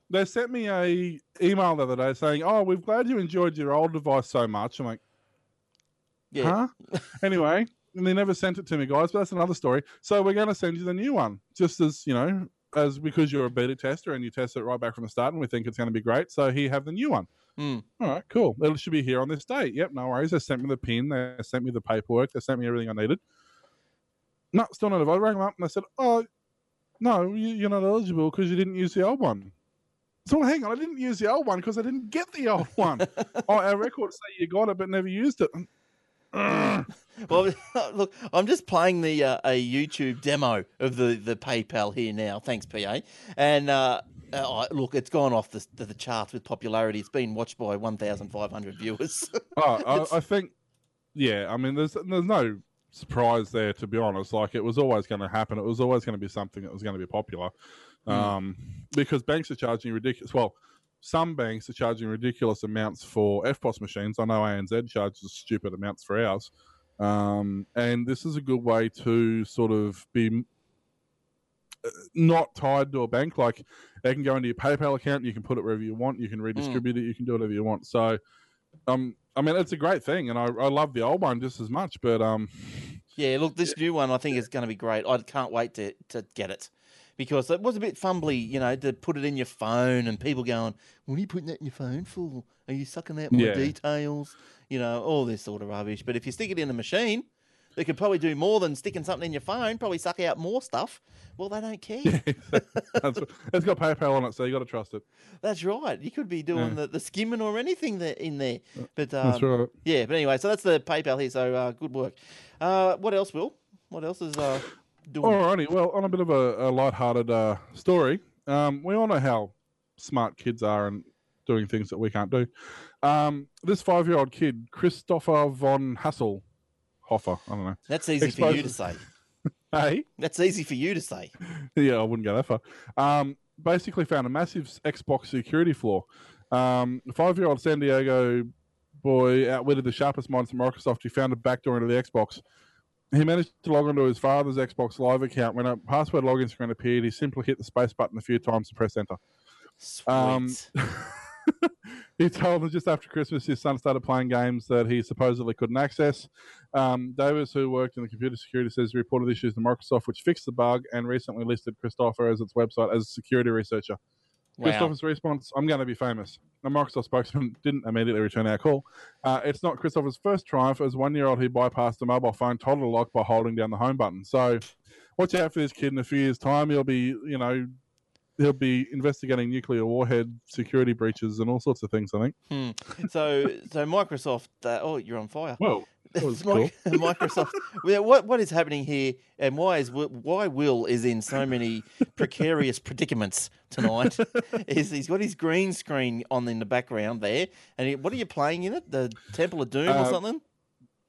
they sent me a email the other day saying, "Oh, we're glad you enjoyed your old device so much." I'm like, yeah. Huh? Anyway. And they never sent it to me, guys, but that's another story. So we're going to send you the new one, just as, you know, as because you're a beta tester and you test it right back from the start and we think it's going to be great. So here you have the new one. Mm. All right, cool. It should be here on this date. Yep, no worries. They sent me the pin. They sent me the paperwork. They sent me everything I needed. No, still not available. I rang them up and they said, oh, no, you're not eligible because you didn't use the old one. So hang on, I didn't use the old one because I didn't get the old one. Oh, our records say you got it but never used it. Well, look, I'm just playing the uh, a YouTube demo of the, the PayPal Here now. Thanks, P A. And uh, oh, look, it's gone off the, the charts with popularity. It's been watched by one thousand five hundred viewers. oh, I, I think, yeah. I mean, there's there's no surprise there, to be honest. Like, it was always going to happen. It was always going to be something that was going to be popular, um, mm. because banks are charging ridiculous. Well. Some banks are charging ridiculous amounts for F P O S machines. I know A N Z charges stupid amounts for ours. Um, and this is a good way to sort of be not tied to a bank. Like, they can go into your PayPal account, you can put it wherever you want, you can redistribute mm. it, you can do whatever you want. So, um, I mean, it's a great thing, and I, I love the old one just as much. But um, yeah, look, this new one I think is going to be great. I can't wait to, to get it. Because it was a bit fumbly, you know, to put it in your phone and people going, what are you putting that in your phone for? Are you sucking out my yeah. details? You know, all this sort of rubbish. But if you stick it in a machine, they could probably do more than sticking something in your phone, probably suck out more stuff. Well, they don't care. Yeah, that's, it's got PayPal on it, so you got to trust it. That's right. You could be doing yeah. the, the skimming or anything there, in there. But um, that's right. Yeah, but anyway, so that's the PayPal Here, so uh, good work. Uh, what else, Will? What else is... Uh... Doing. Alrighty, well, on a bit of a, a light-hearted uh, story, um, we all know how smart kids are and doing things that we can't do. Um, this five-year-old kid, Christopher von Hassel, Hoffer, I don't know. That's easy exposes... for you to say. Hey? That's easy for you to say. Yeah, I wouldn't go that far. Um, basically found a massive Xbox security flaw. Um, a five-year-old San Diego boy outwitted the sharpest minds of Microsoft. He found a backdoor into the Xbox. He managed to log onto his father's Xbox Live account. When a password login screen appeared, he simply hit the space button a few times to press enter. Sweet. Um, he told us just after Christmas his son started playing games that he supposedly couldn't access. Um, Davis, who worked in the computer security, says he reported issues to Microsoft, which fixed the bug and recently listed Christopher as its website as a security researcher. Wow. Christopher's response, I'm going to be famous. A Microsoft spokesman didn't immediately return our call. Uh, it's not Christopher's first triumph. As one-year-old, he bypassed a mobile phone toddler lock by holding down the home button. So watch out for this kid. In a few years' time, he'll be, you know, he'll be investigating nuclear warhead security breaches and all sorts of things, I think. Hmm. So so Microsoft, uh, oh, you're on fire. Well, that was cool. Microsoft, what, what is happening here, and why is why Will is in so many precarious predicaments tonight? Is he's got his green screen on in the background there, and he, what are you playing in it? The Temple of Doom uh, or something?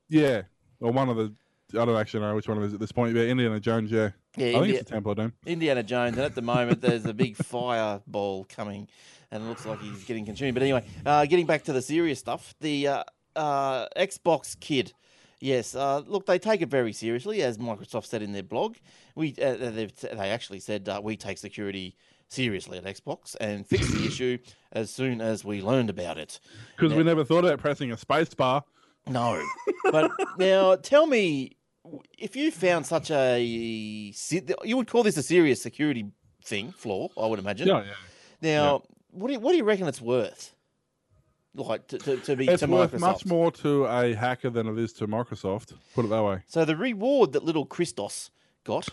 Yeah, or one of the I don't actually know which one it is at this point, but Indiana Jones, yeah. yeah I Indi- think it's the Temple Doom. Indiana Jones, and at the moment there's a big fireball coming, and it looks like he's getting consumed. But anyway, uh, getting back to the serious stuff, the uh, uh, Xbox Kid. Yes, uh, look, they take it very seriously, as Microsoft said in their blog. We uh, they actually said, uh, we take security seriously at Xbox and fix the issue as soon as we learned about it. Because we never thought about pressing a space bar. No. But now, tell me, if you found such a... You would call this a serious security thing, flaw, I would imagine. Yeah, yeah. Now, yeah. What, do you, what do you reckon it's worth? Like to, to, to be it's to worth Microsoft. Much more to a hacker than it is to Microsoft. Put it that way. So the reward that little Christos got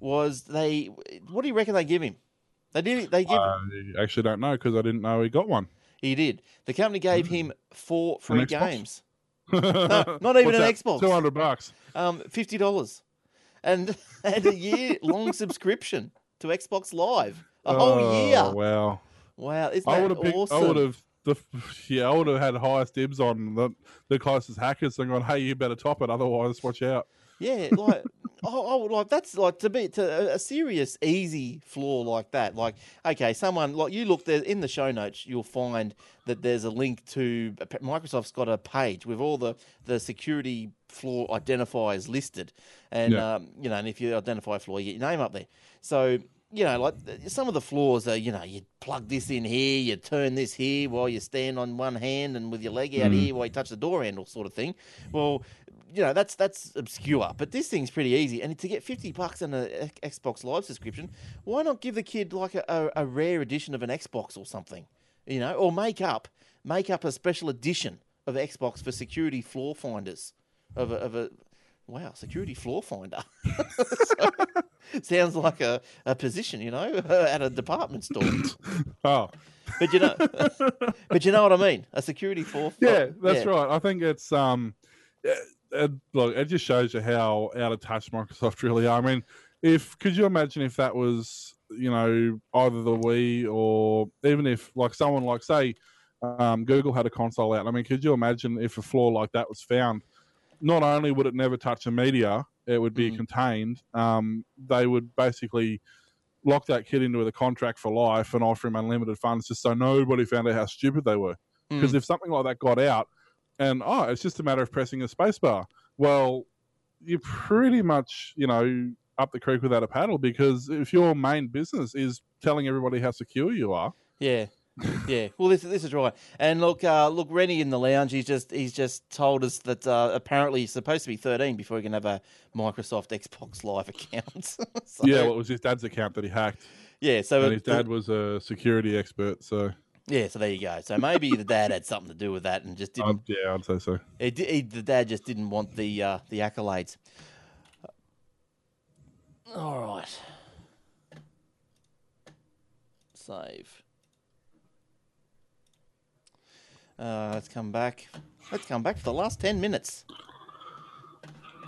was they. What do you reckon they give him? They did. They give. I him, actually don't know because I didn't know he got one. He did. The company gave him four free games. No, not even an that? Xbox. Two hundred bucks. Um, fifty dollars, and and a year long subscription to Xbox Live. A oh, whole year. Wow. Wow. Isn't I that awesome? Picked, I would have. The, yeah, I would have had highest dibs on the, the closest hackers and gone, hey, you better top it, otherwise watch out. Yeah, like oh, oh, like that's like to be to a serious easy flaw like that. Like, okay, someone like you look there in the show notes, you'll find that there's a link to Microsoft's got a page with all the, the security flaw identifiers listed, and yeah. um, you know, and if you identify a flaw, you get your name up there. So. You know, like some of the flaws are, you know, you plug this in here, you turn this here while you stand on one hand and with your leg out mm. here while you touch the door handle sort of thing. Well, you know, that's that's obscure, but this thing's pretty easy. And to get fifty bucks and an Xbox Live subscription, why not give the kid like a, a, a rare edition of an Xbox or something, you know, or make up, make up a special edition of Xbox for security flaw finders of a, of a wow, security flaw finder. So, sounds like a, a position, you know, at a department store. Oh, but you know, but you know what I mean. A security force. Yeah, that's yeah. right. I think it's um, it, it, look, it just shows you how out of touch Microsoft really are. I mean, if could you imagine if that was, you know, either the Wii or even if like someone like say, um, Google had a console out. I mean, could you imagine if a flaw like that was found? Not only would it never touch the media. It would be mm. contained. Um, they would basically lock that kid into a contract for life and offer him unlimited funds just so nobody found out how stupid they were. Because mm. if something like that got out and, oh, it's just a matter of pressing a space bar, well, you're pretty much, you know, up the creek without a paddle because if your main business is telling everybody how secure you are. Yeah. Yeah, well, this this is right. And look, uh, look, Rennie in the lounge, he's just he's just told us that uh, apparently he's supposed to be thirteen before he can have a Microsoft Xbox Live account. So, yeah, well, it was his dad's account that he hacked. Yeah, so and it, his dad it, was a security expert, so yeah, so there you go. So maybe the dad had something to do with that and just didn't. Um, yeah, I'd say so. He, he, the dad just didn't want the uh, the accolades. All right, save. Uh, let's come back. Let's come back for the last ten minutes.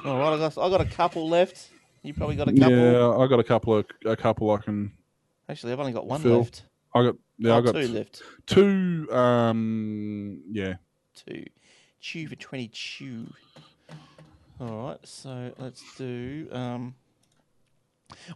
All right, I got I got a couple left. You probably got a couple. Yeah, I got a couple of a couple I can. Actually, I've only got one fill. left. I got yeah, oh, I got two left. Two um yeah. Two, chew for twenty chew. All right, so let's do um.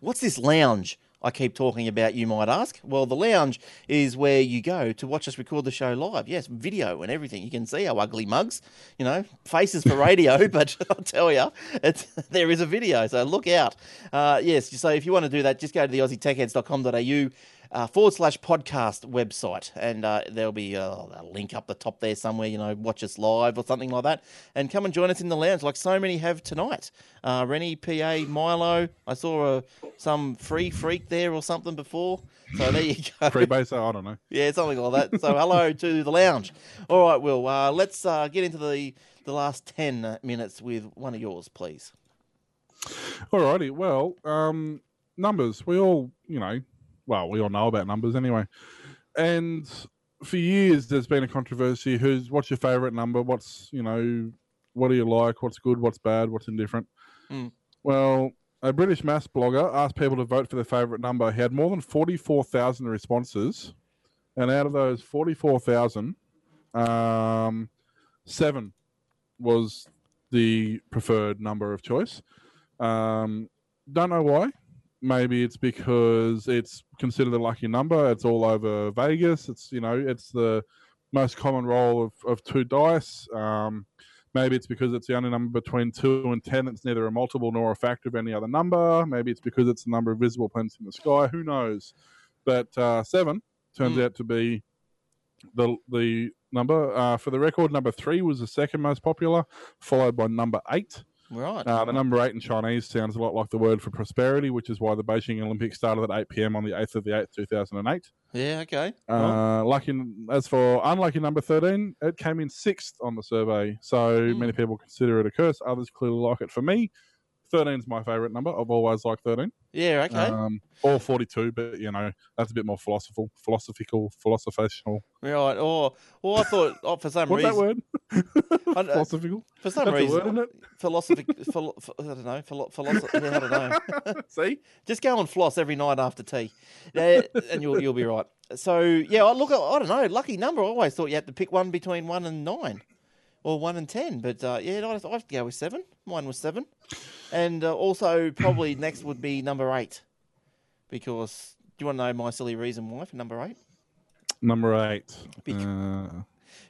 What's this lounge? I keep talking about, you might ask. Well, the lounge is where you go to watch us record the show live. Yes, video and everything. You can see our ugly mugs, you know, faces for radio, but I'll tell you, it's, there is a video, so look out. Uh, yes, so if you want to do that, just go to the aussie tech heads dot com dot a u Uh, forward slash podcast website, and uh, there'll be uh, a link up the top there somewhere, you know, watch us live or something like that, and come and join us in the lounge like so many have tonight. Uh, Rennie, P A, Milo, I saw a, some free freak there or something before, so there you go. Free base, I don't know. Yeah, something like that. So hello to the lounge. All right, Will, uh, let's uh, get into the, the last ten minutes with one of yours, please. All righty, well, um, numbers, we all, you know, well, we all know about numbers anyway. And for years, there's been a controversy. Who's what's your favorite number? What's, you know, what do you like? What's good? What's bad? What's indifferent? Mm. Well, a British maths blogger asked people to vote for their favorite number. He had more than forty-four thousand responses. And out of those forty-four thousand, um, seven was the preferred number of choice. Um, don't know why. Maybe it's because it's considered a lucky number. It's all over Vegas. It's, you know, it's the most common roll of, of two dice. Um, maybe it's because it's the only number between two and ten. It's neither a multiple nor a factor of any other number. Maybe it's because it's the number of visible planets in the sky. Who knows? But uh, seven turns mm. out to be the the number. Uh, for the record, number three was the second most popular, followed by number eight. Right. Uh, the number eight in Chinese sounds a lot like the word for prosperity, which is why the Beijing Olympics started at eight p.m. on the eighth of the eighth, two thousand eight. Yeah, okay. Uh, well. Lucky, as for unlucky number thirteen, it came in sixth on the survey. So mm. many people consider it a curse. Others clearly like it. For me, thirteen is my favourite number. I've always liked thirteen. Yeah, okay. Um, or forty-two, but, you know, that's a bit more philosophical, philosophical, philosophational. Right, or, or I thought, oh, for some What's reason... What's that word? I, philosophical? For some that's reason... a word, isn't it? Philosophic, philo, I don't know. Philo, philosophy, I don't know. See? Just go and floss every night after tea, uh, and you'll you'll be right. So, yeah, I look, I don't know, lucky number. I always thought you had to pick one between one and nine. Or one and ten, but uh, yeah, I have to go with seven. Mine was seven, and uh, also probably next would be number eight, because do you want to know my silly reason why for number eight? Number eight, Bec- uh...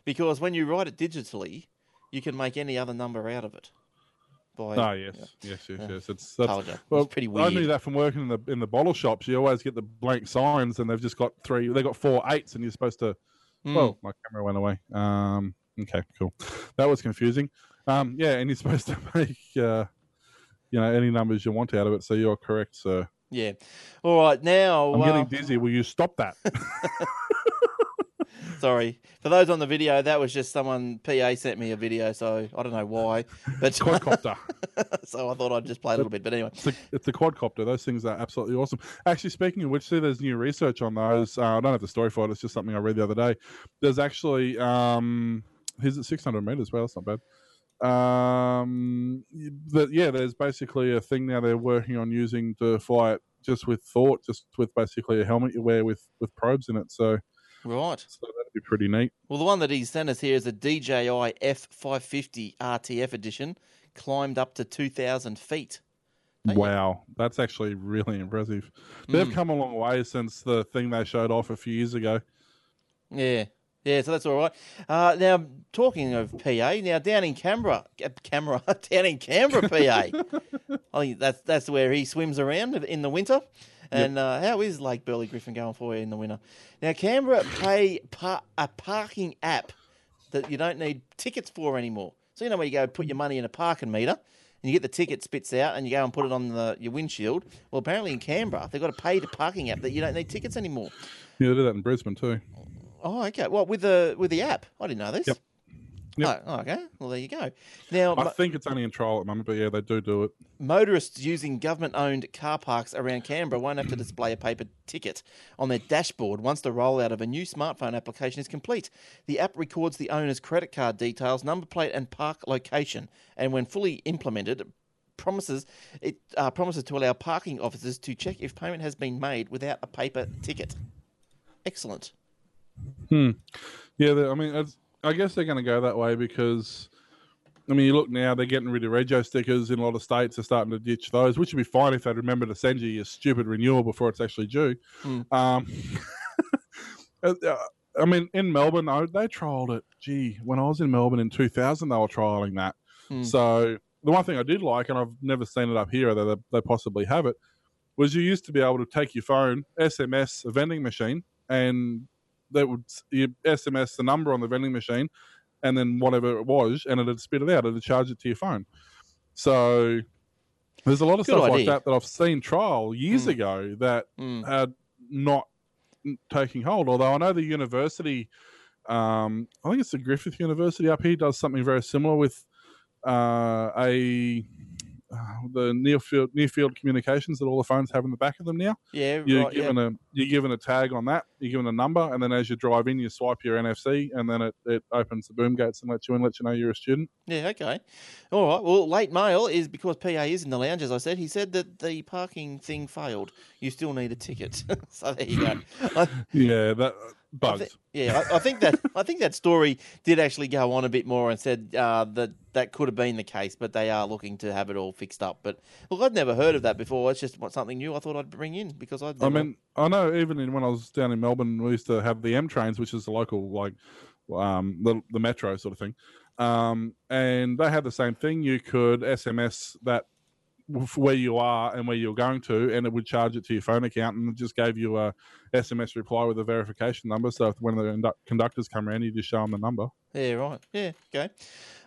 because when you write it digitally, you can make any other number out of it. By, oh yes, yeah. yes, yes, yes. Uh, it's that's, told you. Well, it's pretty weird. I knew that from working in the in the bottle shops. You always get the blank signs, and they've just got three. They got four eights, and you're supposed to. Mm. Well, my camera went away. Um. Okay, cool. That was confusing. Um, yeah, and you're supposed to make uh, you know, any numbers you want out of it, so you're correct, sir. Yeah. All right, now... I'm uh... getting dizzy. Will you stop that? Sorry. For those on the video, that was just someone... P A sent me a video, so I don't know why. But... It's a quadcopter. So I thought I'd just play a little bit, but anyway. It's a, it's a quadcopter. Those things are absolutely awesome. Actually, speaking of which, see, there's new research on those. Uh, I don't have the story for it. It's just something I read the other day. There's actually... Um, He's at six hundred metres. Well, that's not bad. Um, but yeah, there's basically a thing now they're working on using to fly it just with thought, just with basically a helmet you wear with, with probes in it. So, right. So that'd be pretty neat. Well, the one that he sent us here is a D J I F five fifty R T F edition, climbed up to two thousand feet. Thank wow, you. That's actually really impressive. They've mm. come a long way since the thing they showed off a few years ago. Yeah. Yeah, so that's all right. Uh, now, talking of P A, now down in Canberra, Canberra, down in Canberra, P A. I think that's that's where he swims around in the winter. And yep. uh, how is Lake Burley Griffin going for you in the winter? Now, Canberra pay par- a parking app that you don't need tickets for anymore. So you know where you go put your money in a parking meter, and you get the ticket spits out, and you go and put it on the, your windshield. Well, apparently in Canberra, they've got a paid parking app that you don't need tickets anymore. Yeah, they do that in Brisbane too. Oh, okay. Well, with the with the app, I didn't know this. Yep. yep. Oh, okay. Well, there you go. Now, I think it's only in trial at the moment, but yeah, they do do it. Motorists using government-owned car parks around Canberra won't have to display a paper ticket on their dashboard once the rollout of a new smartphone application is complete. The app records the owner's credit card details, number plate, and park location, and when fully implemented, it promises it uh, promises to allow parking officers to check if payment has been made without a paper ticket. Excellent. Hmm. Yeah, I mean, it's, I guess they're going to go that way because, I mean, you look now, they're getting rid of rego stickers in a lot of states. They're starting to ditch those, which would be fine if they'd remember to send you your stupid renewal before it's actually due. Hmm. Um, I mean, in Melbourne, they trialled it. Gee, when I was in Melbourne in two thousand, they were trialling that. Hmm. So the one thing I did like, and I've never seen it up here, although they, they possibly have it, was you used to be able to take your phone, S M S a vending machine, and... That would you S M S the number on the vending machine, and then whatever it was, and it'd spit it out. It'd charge it to your phone. So there's a lot of Good stuff idea. like that that I've seen trial years mm. ago that mm. had not taking hold. Although I know the university, um, I think it's the Griffith University up here, does something very similar with uh, a uh, the near field near field communications that all the phones have in the back of them now. Yeah, you're right, given yeah. a you're given a tag on that. You're given a number, and then as you drive in, you swipe your N F C, and then it, it opens the boom gates and lets you in, lets you know you're a student. Yeah, okay, all right. Well, late mail is because P A is in the lounge. As I said, he said that the parking thing failed. You still need a ticket, so there you go. yeah, that bugs. I th- yeah, I, I think that I think that story did actually go on a bit more and said uh, that that could have been the case, but they are looking to have it all fixed up. But look, I'd never heard of that before. It's just something new I thought I'd bring in because I'd never... I mean, I know even in, when I was down in Melbourne, we used to have the M trains, which is the local, like um, the, the metro sort of thing. Um, and they had the same thing. You could S M S that where you are and where you're going to, and it would charge it to your phone account, and it just gave you a S M S reply with a verification number. So if, when the conductors come around, you just show them the number. Yeah, right. Yeah, okay.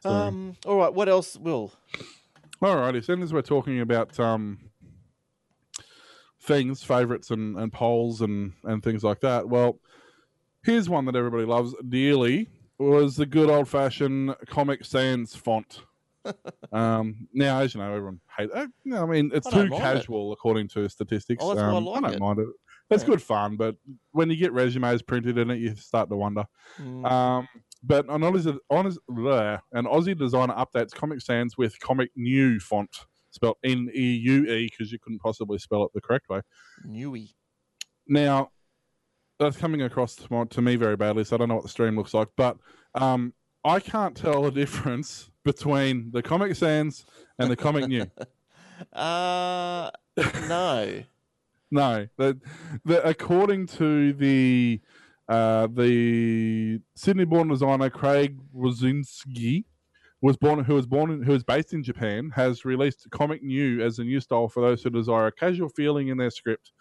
So, um, all right, what else, Will? All righty, so as we're talking about um, things, favourites and, and polls and, and things like that, well, here's one that everybody loves dearly, was the good old-fashioned Comic Sans font. um, now, as you know, everyone hates it. I mean, it's I too casual, it. according to statistics. Oh, that's um, why I, like I don't it. mind it. It's yeah. good fun, but when you get resumes printed in it, you start to wonder. Mm. Um, but an Aussie, an Aussie designer updates Comic Sans with Comic New font, spelled N E U E, because you couldn't possibly spell it the correct way. Newy. Now, that's coming across to me very badly, so I don't know what the stream looks like, but um, I can't tell the difference between the Comic Sans and the Comic New. uh, no. No. The, the, according to the uh, the Sydney-born designer Craig Wozinski, was born, who was born, in, who is based in Japan, has released Comic New as a new style for those who desire a casual feeling in their script.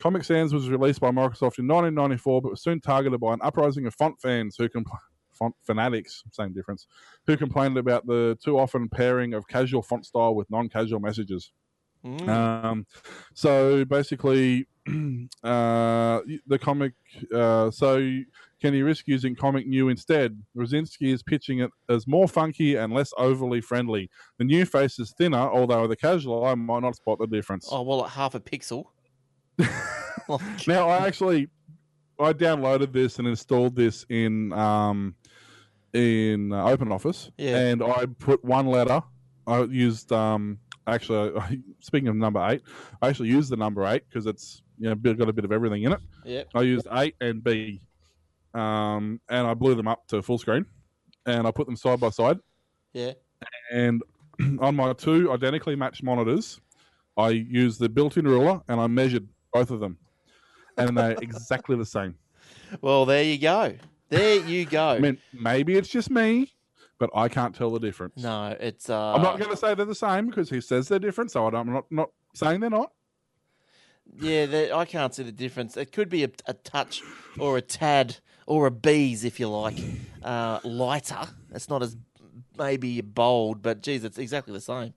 Comic Sans was released by Microsoft in nineteen ninety-four, but was soon targeted by an uprising of font fans who complained. Font fanatics, same difference, who complained about the too often pairing of casual font style with non-casual messages. Mm. Um, so basically, uh, the comic, uh, so can you risk using Comic New instead? Rosinski is pitching it as more funky and less overly friendly. The new face is thinner, although with a casual eye might not spot the difference. Oh, well, at half a pixel. Now, I actually... I downloaded this and installed this in um, in uh, OpenOffice, yeah. and I put one letter. I used um, actually I, speaking of number eight, I actually used the number eight because it's you know got a bit of everything in it. Yep. I used eight and B, um, and I blew them up to full screen, and I put them side by side. Yeah. And on my two identically matched monitors, I used the built-in ruler and I measured both of them. And they're exactly the same. Well, there you go. There you go. I mean, maybe it's just me, but I can't tell the difference. No, it's... Uh... I'm not going to say they're the same because he says they're different, so I'm not, not saying they're not. Yeah, I can't see the difference. It could be a, a touch or a tad or a bees, if you like, uh, lighter. It's not as maybe bold, but, geez, it's exactly the same.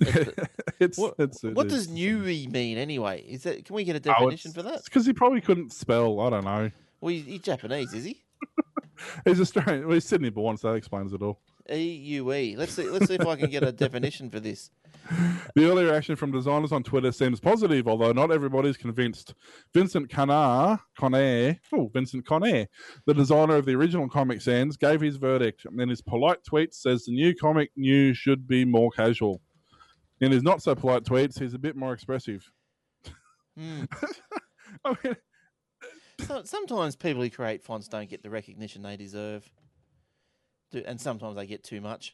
It's, it's, what it's, it what does newy mean anyway? Is that can we get a definition oh, for that? It's because he probably couldn't spell. I don't know. Well, he, he's Japanese, is he? He's Australian. Well, he's Sydney born, so that explains it all. E U E. Let's see. Let's see if I can get a definition for this. The early reaction from designers on Twitter seems positive, although not everybody's convinced. Vincent Conair, Conair, oh, Vincent Conair, the designer of the original Comic Sans, gave his verdict, and in his polite tweet says the new Comic New should be more casual. In his not so polite tweets, he's a bit more expressive. Mm. I mean, so, sometimes people who create fonts don't get the recognition they deserve, and sometimes they get too much.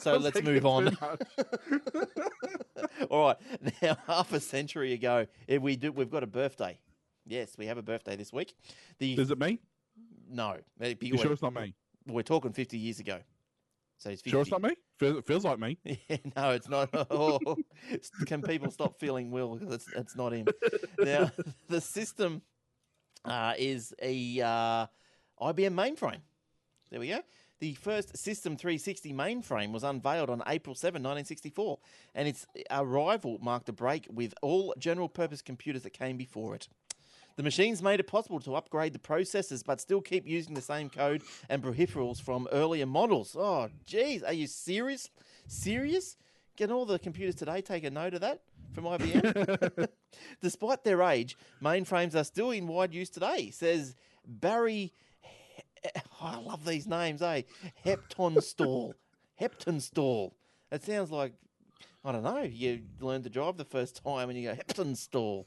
So let's move on. All right. Now, half a century ago, if we do. We've got a birthday. Yes, we have a birthday this week. The, Is it me? No. Be, you sure it's not me? We're talking fifty years ago. So he's fifty. Sure it's not me? It feels like me. Yeah, no, it's not. Oh, can people stop feeling Will? Because it's, it's not him. Now, the system uh, is a uh, I B M mainframe. There we go. The first System three sixty mainframe was unveiled on April seventh, nineteen sixty-four, and its arrival marked a break with all general-purpose computers that came before it. The machines made it possible to upgrade the processors but still keep using the same code and peripherals from earlier models. Oh, geez. Are you serious? Serious? Can all the computers today take a note of that from I B M? Despite their age, mainframes are still in wide use today, says Barry... Oh, I love these names, eh? Heptonstall. Heptonstall. It sounds like, I don't know, you learned to drive the first time and you go, Heptonstall.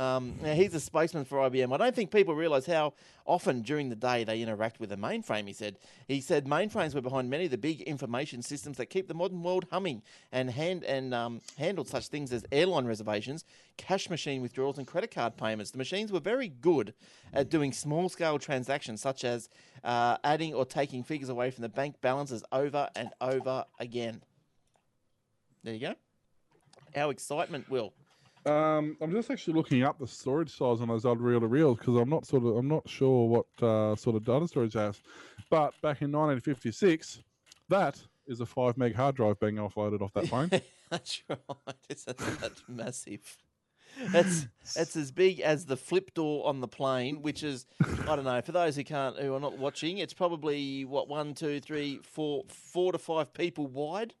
Um, now he's a spokesman for I B M. I don't think people realise how often during the day they interact with the mainframe, he said. He said mainframes were behind many of the big information systems that keep the modern world humming and hand and um, handled such things as airline reservations, cash machine withdrawals and credit card payments. The machines were very good at doing small-scale transactions such as uh, adding or taking figures away from the bank balances over and over again. There you go. Our excitement, Will. Um, I'm just actually looking up the storage size on those old reel-to-reels because I'm not sort of I'm not sure what uh, sort of data storage has. But back in nineteen fifty-six, that is a five meg hard drive being offloaded off that phone. That's right. It's that's, that's massive. That's that's as big as the flip door on the plane, which is I don't know. For those who can't who are not watching, it's probably what one, two, three, four, four to five people wide,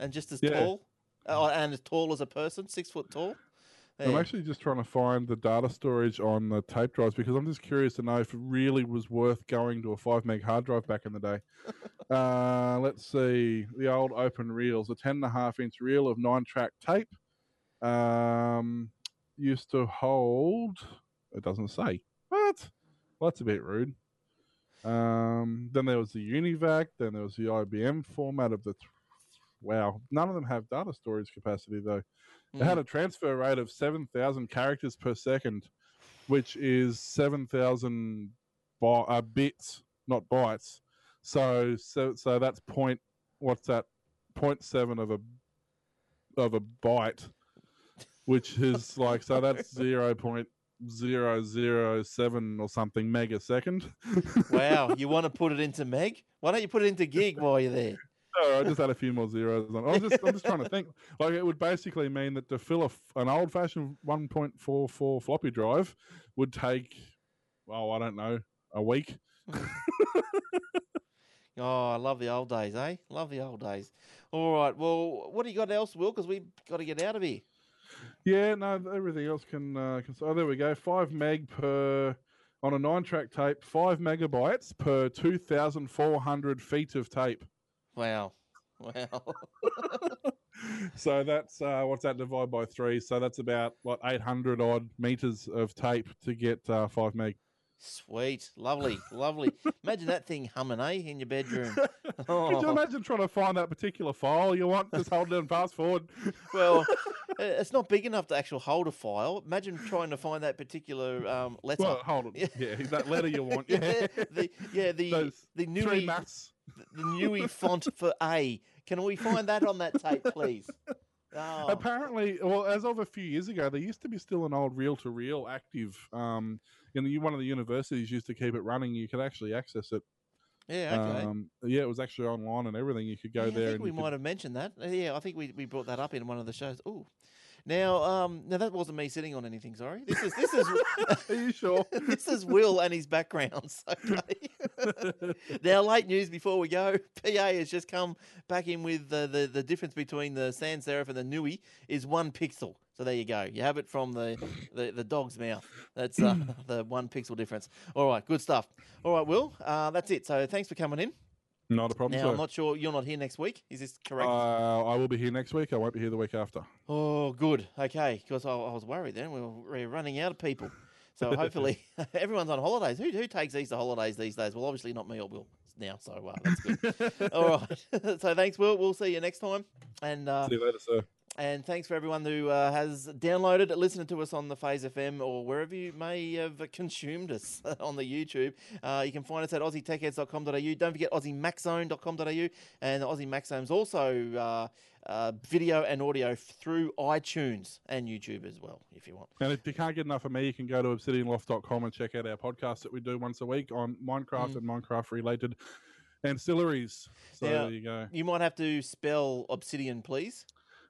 and just as yeah. tall. Oh, and as tall as a person, six foot tall. There. I'm actually just trying to find the data storage on the tape drives because I'm just curious to know if it really was worth going to a five meg hard drive back in the day. uh, let's see. The old open reels, a ten and a half inch reel of nine track tape um, used to hold, it doesn't say. What? Well, that's a bit rude. Um, then there was the UniVac, then there was the I B M format of the Wow, none of them have data storage capacity though. They mm. had a transfer rate of seven thousand characters per second, which is seven thousand bi- uh, bits, not bytes. So, so, so that's point. What's that? Point seven of a of a byte, which is like so. That's zero point zero zero seven or something megasecond. Wow, you want to put it into meg? Why don't you put it into gig while you're there? No, I just had a few more zeros on. I'm just, I'm just trying to think. Like it would basically mean that to fill a, an old-fashioned one point four four floppy drive would take, well, I don't know, a week. Oh, I love the old days, eh? Love the old days. All right. Well, what do you got else, Will? Because we've got to get out of here. Yeah. No, everything else can. Uh, can oh, there we go. Five meg per. On a nine-track tape, five megabytes per two thousand four hundred feet of tape. Wow. Wow. So that's, uh, what's that divided by three? So that's about, what, eight hundred odd meters of tape to get uh, five meg. Sweet. Lovely. Lovely. Imagine that thing humming, eh, in your bedroom. Oh. Could you imagine trying to find that particular file you want? Just hold it and fast forward. Well, it's not big enough to actually hold a file. Imagine trying to find that particular um, letter. Well, hold it. Yeah. Yeah, that letter you want. Yeah. yeah, the, yeah, the, Those the new. Three maths. The Nui font for A. Can we find that on that tape, please? Oh. Apparently, well, as of a few years ago, there used to be still an old reel-to-reel active. Um, in the, one of the universities used to keep it running. You could actually access it. Yeah, okay. Um, yeah, it was actually online and everything. You could go yeah, there. I think and we might could... have mentioned that. Yeah, I think we, we brought that up in one of the shows. Ooh. Now, um, now that wasn't me sitting on anything. Sorry, this is this is. Are you sure? This is Will and his backgrounds. Okay. Now, late news before we go. P A has just come back in with the the, the difference between the sans serif and the N U I is one pixel. So there you go. You have it from the the, the dog's mouth. That's uh, the one pixel difference. All right, good stuff. All right, Will. Uh, that's it. So thanks for coming in. Not a problem. Now, sir. I'm not sure you're not here next week. Is this correct? Uh, I will be here next week. I won't be here the week after. Oh, good. Okay, because I, I was worried then. We were running out of people. So hopefully everyone's on holidays. Who who takes Easter holidays these days? Well, obviously not me or Will now. So uh, that's good. All right. So thanks, Will. We'll see you next time. And uh, see you later, sir. And thanks for everyone who uh, has downloaded and listened to us on the Phase F M or wherever you may have consumed us on the YouTube. Uh, you can find us at aussie tech heads dot com dot a u. Don't forget aussie mac zone dot com dot a u. And Aussie Mac Zone's also uh, uh, video and audio through iTunes and YouTube as well, if you want. And if you can't get enough of me, you can go to obsidian loft dot com and check out our podcast that we do once a week on Minecraft mm. and Minecraft-related ancillaries. So now, there you go. You might have to spell Obsidian, please.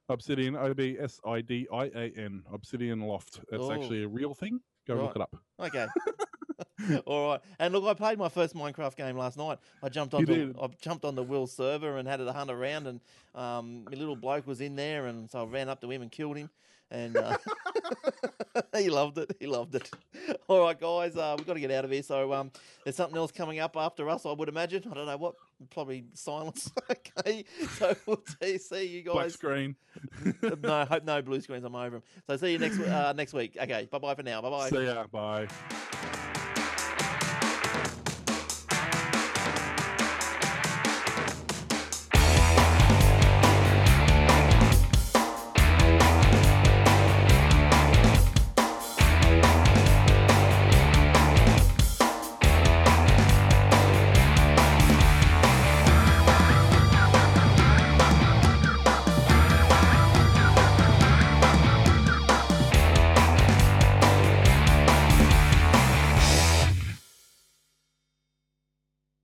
Obsidian, O B S I D I A N, Obsidian Loft. It's Ooh. actually a real thing. Go right. look it up. Okay. All right. And look, I played my first Minecraft game last night. I jumped on the, I jumped on the Will server and had it hunt around, and um, my little bloke was in there, and so I ran up to him and killed him. And uh, he loved it. He loved it. All right, guys, uh, we've got to get out of here. So um, there's something else coming up after us, I would imagine. I don't know what. Probably silence. Okay. So we'll see you guys. Black screen. No, hope no blue screens. I'm over them. So see you next uh, next week. Okay. Bye bye for now. Bye bye. See ya. Bye.